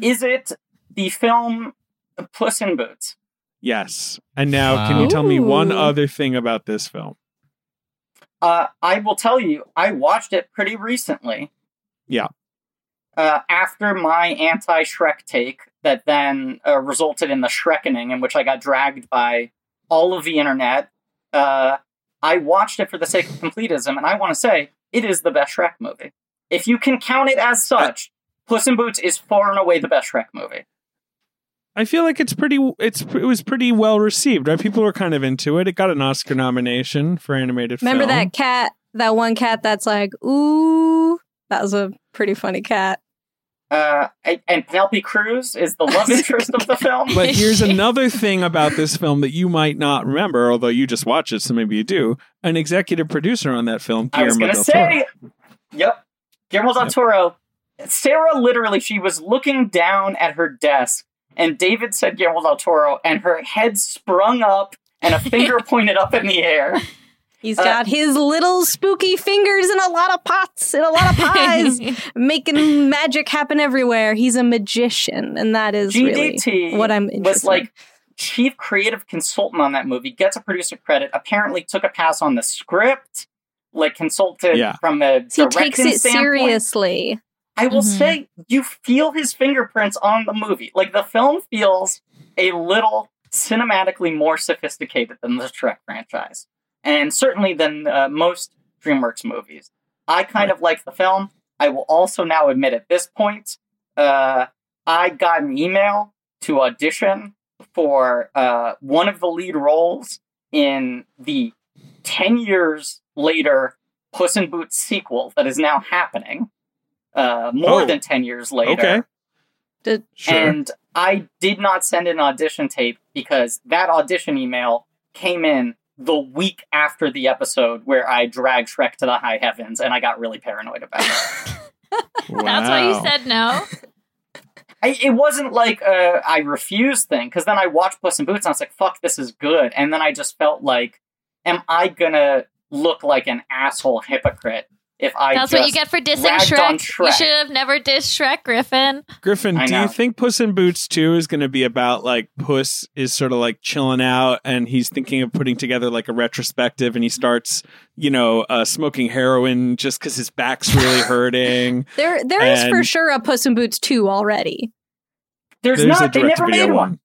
Is it the film Puss in Boots? Yes. And now, wow. can you tell me one other thing about this film? Uh, I will tell you, I watched it pretty recently. Yeah. Uh, after my anti-Shrek take that then uh, resulted in the Shrekening, in which I got dragged by all of the internet, uh, I watched it for the sake of completism, and I want to say, it is the best Shrek movie. If you can count it as such, uh, Puss in Boots is far and away the best Shrek movie. I feel like it's pretty. It's it was pretty well received, right? People were kind of into it. It got an Oscar nomination for animated film. Remember that cat? That one cat that's like, ooh, that was a pretty funny cat. Uh, and Penelope Cruz is the love interest of the film. But here's another thing about this film that you might not remember, although you just watched it, so maybe you do. An executive producer on that film, Guillermo I was going to say, Toro. Yep, Guillermo del yep. Toro. Sarah literally, she was looking down at her desk. And David said Guillermo del Toro, and her head sprung up and a finger pointed up in the air. He's uh, got his little spooky fingers in a lot of pots, in a lot of pies, making magic happen everywhere. He's a magician, and that is G D T really what I'm interested in. Was like chief creative consultant on that movie, gets a producer credit, apparently took a pass on the script, like consulted yeah. from a directing standpoint. He takes it seriously. I will mm-hmm. say, you feel his fingerprints on the movie. Like, the film feels a little cinematically more sophisticated than the Shrek franchise. And certainly than uh, most DreamWorks movies. I kind right. of like the film. I will also now admit at this point, uh, I got an email to audition for uh, one of the lead roles in the ten years later Puss in Boots sequel that is now happening. Uh, more oh. than ten years later. Okay. Did, sure. And I did not send an audition tape because that audition email came in the week after the episode where I dragged Shrek to the high heavens and I got really paranoid about it. Wow. That's why you said no? I, it wasn't like a I refuse thing, because then I watched Puss in Boots and I was like, fuck, this is good. And then I just felt like, am I gonna look like an asshole hypocrite if I That's what you get for dissing Shrek. Shrek. You should have never dissed Shrek, Griffin. Griffin, I do know. You think Puss in Boots two is going to be about, like, Puss is sort of, like, chilling out and he's thinking of putting together, like, a retrospective and he starts, you know, uh, smoking heroin just because his back's really hurting? There, There and is for sure a Puss in Boots two already. There's, there's not. They never made one. one.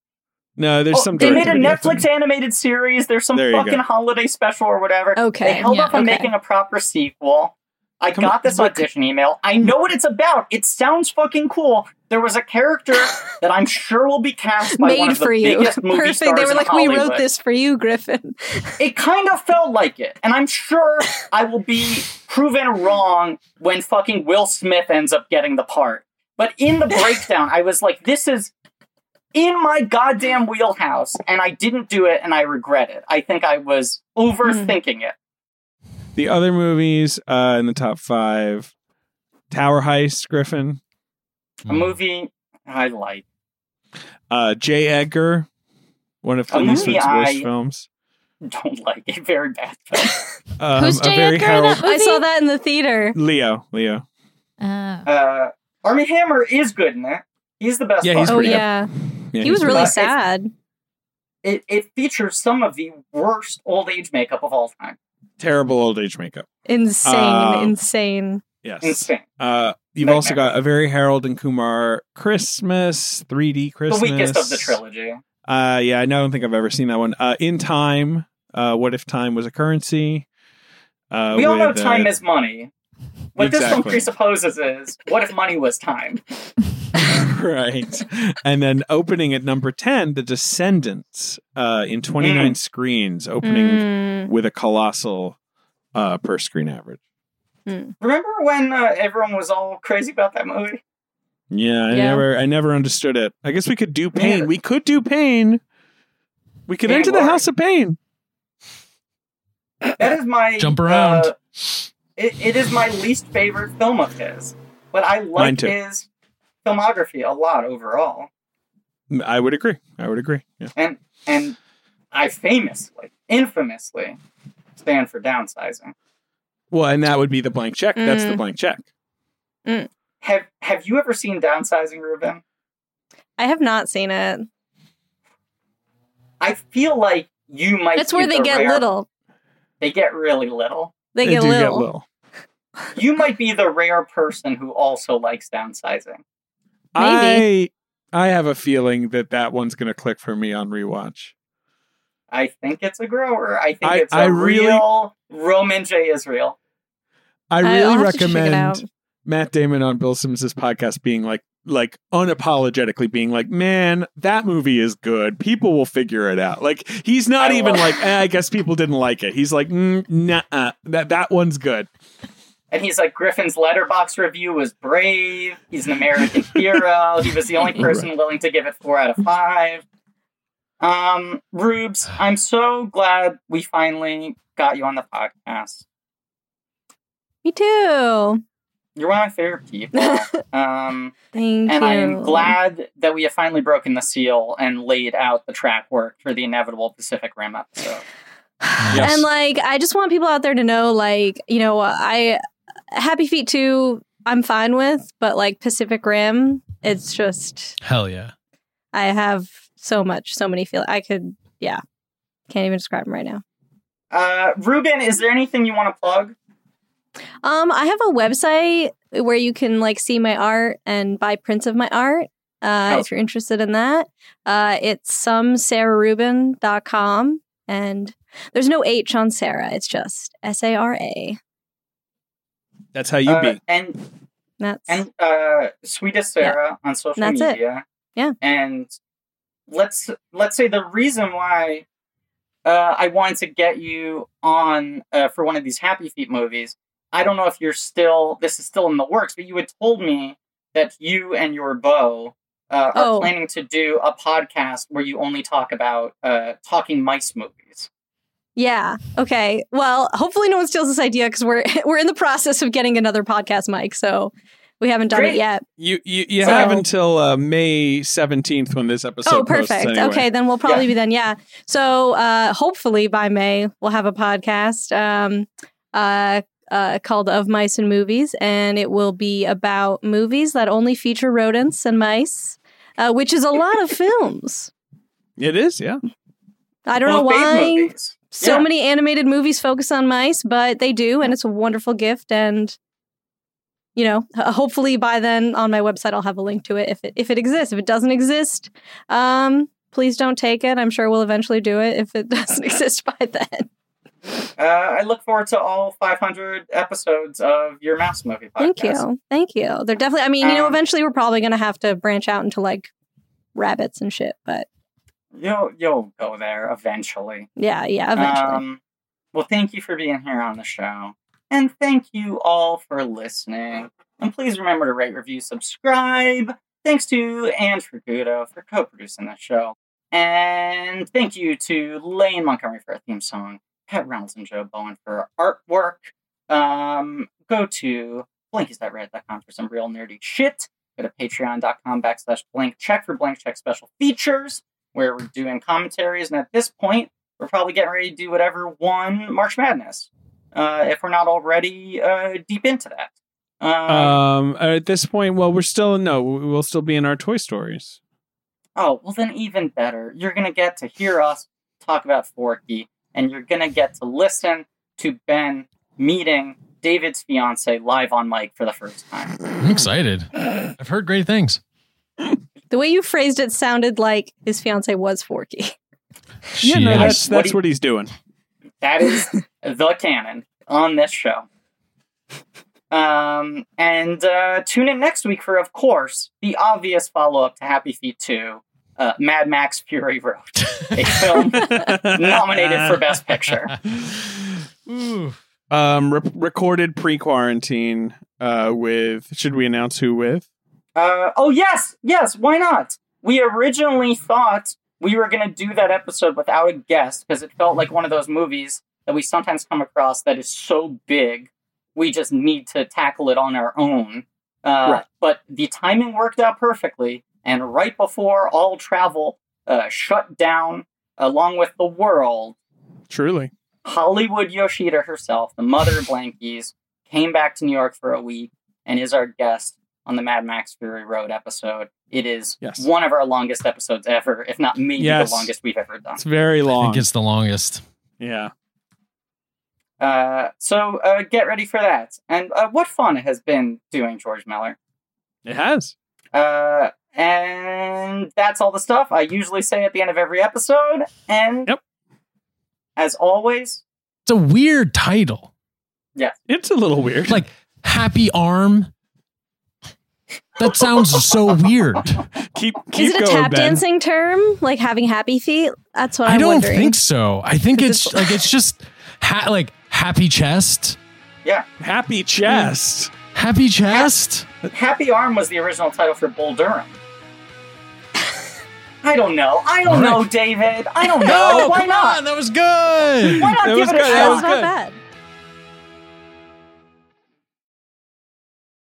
No, there's oh, some. They made a Netflix thing. Animated series. There's some there fucking go. holiday special or whatever. Okay, they held yeah, up on okay. making a proper sequel. I Come got on, this audition look. email. I know what it's about. It sounds fucking cool. There was a character that I'm sure will be cast by Made one of the for you. biggest movie Perfect. stars in They were in like, Hollywood. We wrote this for you, Griffin. It kind of felt like it. And I'm sure I will be proven wrong when fucking Will Smith ends up getting the part. But in the breakdown, I was like, this is in my goddamn wheelhouse. And I didn't do it, and I regret it. I think I was overthinking mm. it. The other movies uh, in the top five, Tower Heist, Griffin. A movie I like. Uh, J. Edgar, one of Clint Eastwood's worst films. Don't like it. Very bad film. um, Who's J. Edgar in that movie? I saw that in the theater. Leo. Leo. Oh. Uh, Armie Hammer is good in that. He's the best. Yeah, he's oh, yeah. yeah. He was really sad. It, it features some of the worst old age makeup of all time. Terrible old age makeup. Insane, uh, insane. Yes. Insane. Uh, you've Nightmare. also got A Very Harold and Kumar Christmas, three D Christmas. The weakest of the trilogy. Uh, yeah, I don't think I've ever seen that one. Uh, In Time, uh, What If Time Was a Currency? Uh, we all with, know time uh, is money. What exactly. this one presupposes is, what if money was time? Right. And then opening at number ten, The Descendants, uh, in twenty-nine mm. screens, opening mm. with a colossal uh, per screen average. Mm. Remember when uh, everyone was all crazy about that movie? Yeah, I yeah. never I never understood it. I guess we could do Pain. Yeah. We could do Pain. We could enter the House of Pain. That is my... Jump around. Uh, it, it is my least favorite film of his. But I like his... filmography a lot overall. I would agree. I would agree. Yeah. And and I famously, infamously stand for downsizing. Well, and that would be the Blank Check. Mm. That's the Blank Check. Mm. Have Have you ever seen Downsizing, Ruben? I have not seen it. I feel like you might. That's where they get rare, little. They get really little. They, they get, do little. get little. You might be the rare person who also likes Downsizing. Maybe. I I have a feeling that that one's going to click for me on rewatch. I think it's a grower. I think I, it's I a really, real Roman J. Israel. I really recommend Matt Damon on Bill Sims' podcast being like, like unapologetically being like, man, that movie is good. People will figure it out. Like, he's not I even like, eh, I guess people didn't like it. He's like, mm, nah, that, that one's good. And he's like, Griffin's letterbox review was brave. He's an American hero. He was the only person willing to give it four out of five. Um, Rubes, I'm so glad we finally got you on the podcast. Me too. You're one of my favorite people. Um, Thank and you. And I'm glad that we have finally broken the seal and laid out the track work for the inevitable Pacific Rim episode. Yes. And like, I just want people out there to know, like, you know, I... Happy Feet two, I'm fine with, but like Pacific Rim, it's just... Hell yeah. I have so much, so many feelings. I could, yeah. Can't even describe them right now. Uh, Ruben, is there anything you want to plug? Um, I have a website where you can like see my art and buy prints of my art, uh, oh. if you're interested in that. Uh, it's some sarah rubin dot com, and there's no H on Sarah. It's just S A R A. That's how you uh, be. And, that's, and uh, Sweetest Sarah yeah. on social that's media. It. Yeah. And let's let's say the reason why uh, I wanted to get you on uh, for one of these Happy Feet movies, I don't know if you're still, this is still in the works, but you had told me that you and your beau uh, are oh. planning to do a podcast where you only talk about uh, talking mice movies. Yeah. Okay. Well, hopefully no one steals this idea because we're we're in the process of getting another podcast mic, so we haven't done Great. it yet. You you, you so. have until uh, May seventeenth when this episode. Oh, perfect. Posts anyway. Okay, then we'll probably yeah. be then. Yeah. So uh, hopefully by May we'll have a podcast um, uh, uh, called Of Mice and Movies, and it will be about movies that only feature rodents and mice, uh, which is a lot of films. It is. Yeah. I don't well, know why. So yeah. many animated movies focus on mice, but they do, and it's a wonderful gift. And, you know, hopefully by then on my website, I'll have a link to it if it, if it exists. If it doesn't exist, um, Please don't take it. I'm sure we'll eventually do it if it doesn't exist by then. Uh, I look forward to all five hundred episodes of your Mouse Movie podcast. Thank you. Thank you. They're definitely, I mean, you um, know, eventually we're probably going to have to branch out into like rabbits and shit, but. You'll, you'll go there eventually. Yeah, yeah, eventually. Um, well, thank you for being here on the show. And thank you all for listening. And please remember to rate, review, subscribe. Thanks to Andrew Gudo for co-producing the show. And thank you to Lane Montgomery for our theme song. Pat Reynolds and Joe Bowen for artwork. Um, go to blankies dot reddit dot com for some real nerdy shit. Go to patreon dot com backslash blank check for blank check special features where we're doing commentaries. And at this point, we're probably getting ready to do whatever won March Madness. Uh, if we're not already uh, deep into that. Um, um, at this point, well, we're still, no, we'll still be in our Toy Stories. Oh, well then even better. You're going to get to hear us talk about Forky. And you're going to get to listen to Ben meeting David's fiance live on mic for the first time. I'm excited. I've heard great things. The way you phrased it sounded like his fiance was Forky. She yeah, no, is. that's, that's what, he, what he's doing. That is the canon on this show. Um, and uh, tune in next week for, of course, the obvious follow-up to Happy Feet two. Uh, Mad Max Fury Road, a film nominated for Best Picture. Ooh. Um, re- recorded pre-quarantine uh, with, should we announce who with? Uh, oh, yes, yes, why not? We originally thought we were going to do that episode without a guest because it felt like one of those movies that we sometimes come across that is so big, we just need to tackle it on our own. Uh, right. But the timing worked out perfectly. And right before all travel uh, shut down, along with the world, truly, Hollywood Yoshida herself, the mother of Blankies, came back to New York for a week and is our guest on the Mad Max Fury Road episode. It is yes. one of our longest episodes ever, if not maybe yes. the longest we've ever done. It's very long. I think it's the longest. Yeah. Uh, so uh, get ready for that. And uh, what fun it has been doing George Miller. It has. Uh... And that's all the stuff I usually say at the end of every episode. And yep. as always, it's a weird title. Yeah, it's a little weird. Like Happy Arm. That sounds so weird. Keep, keep Is it going, a tap Ben. Dancing term? Like having happy feet? That's what I'm I don't wondering. think so. I think it's, it's like it's just ha- like happy chest. Yeah, happy chest. Mm. Happy chest. Ha- happy Arm was the original title for Bull Durham. I don't know. I don't right. know, David. I don't know. No, Why not? On, that was good. Why not that give it a shot? That was not bad.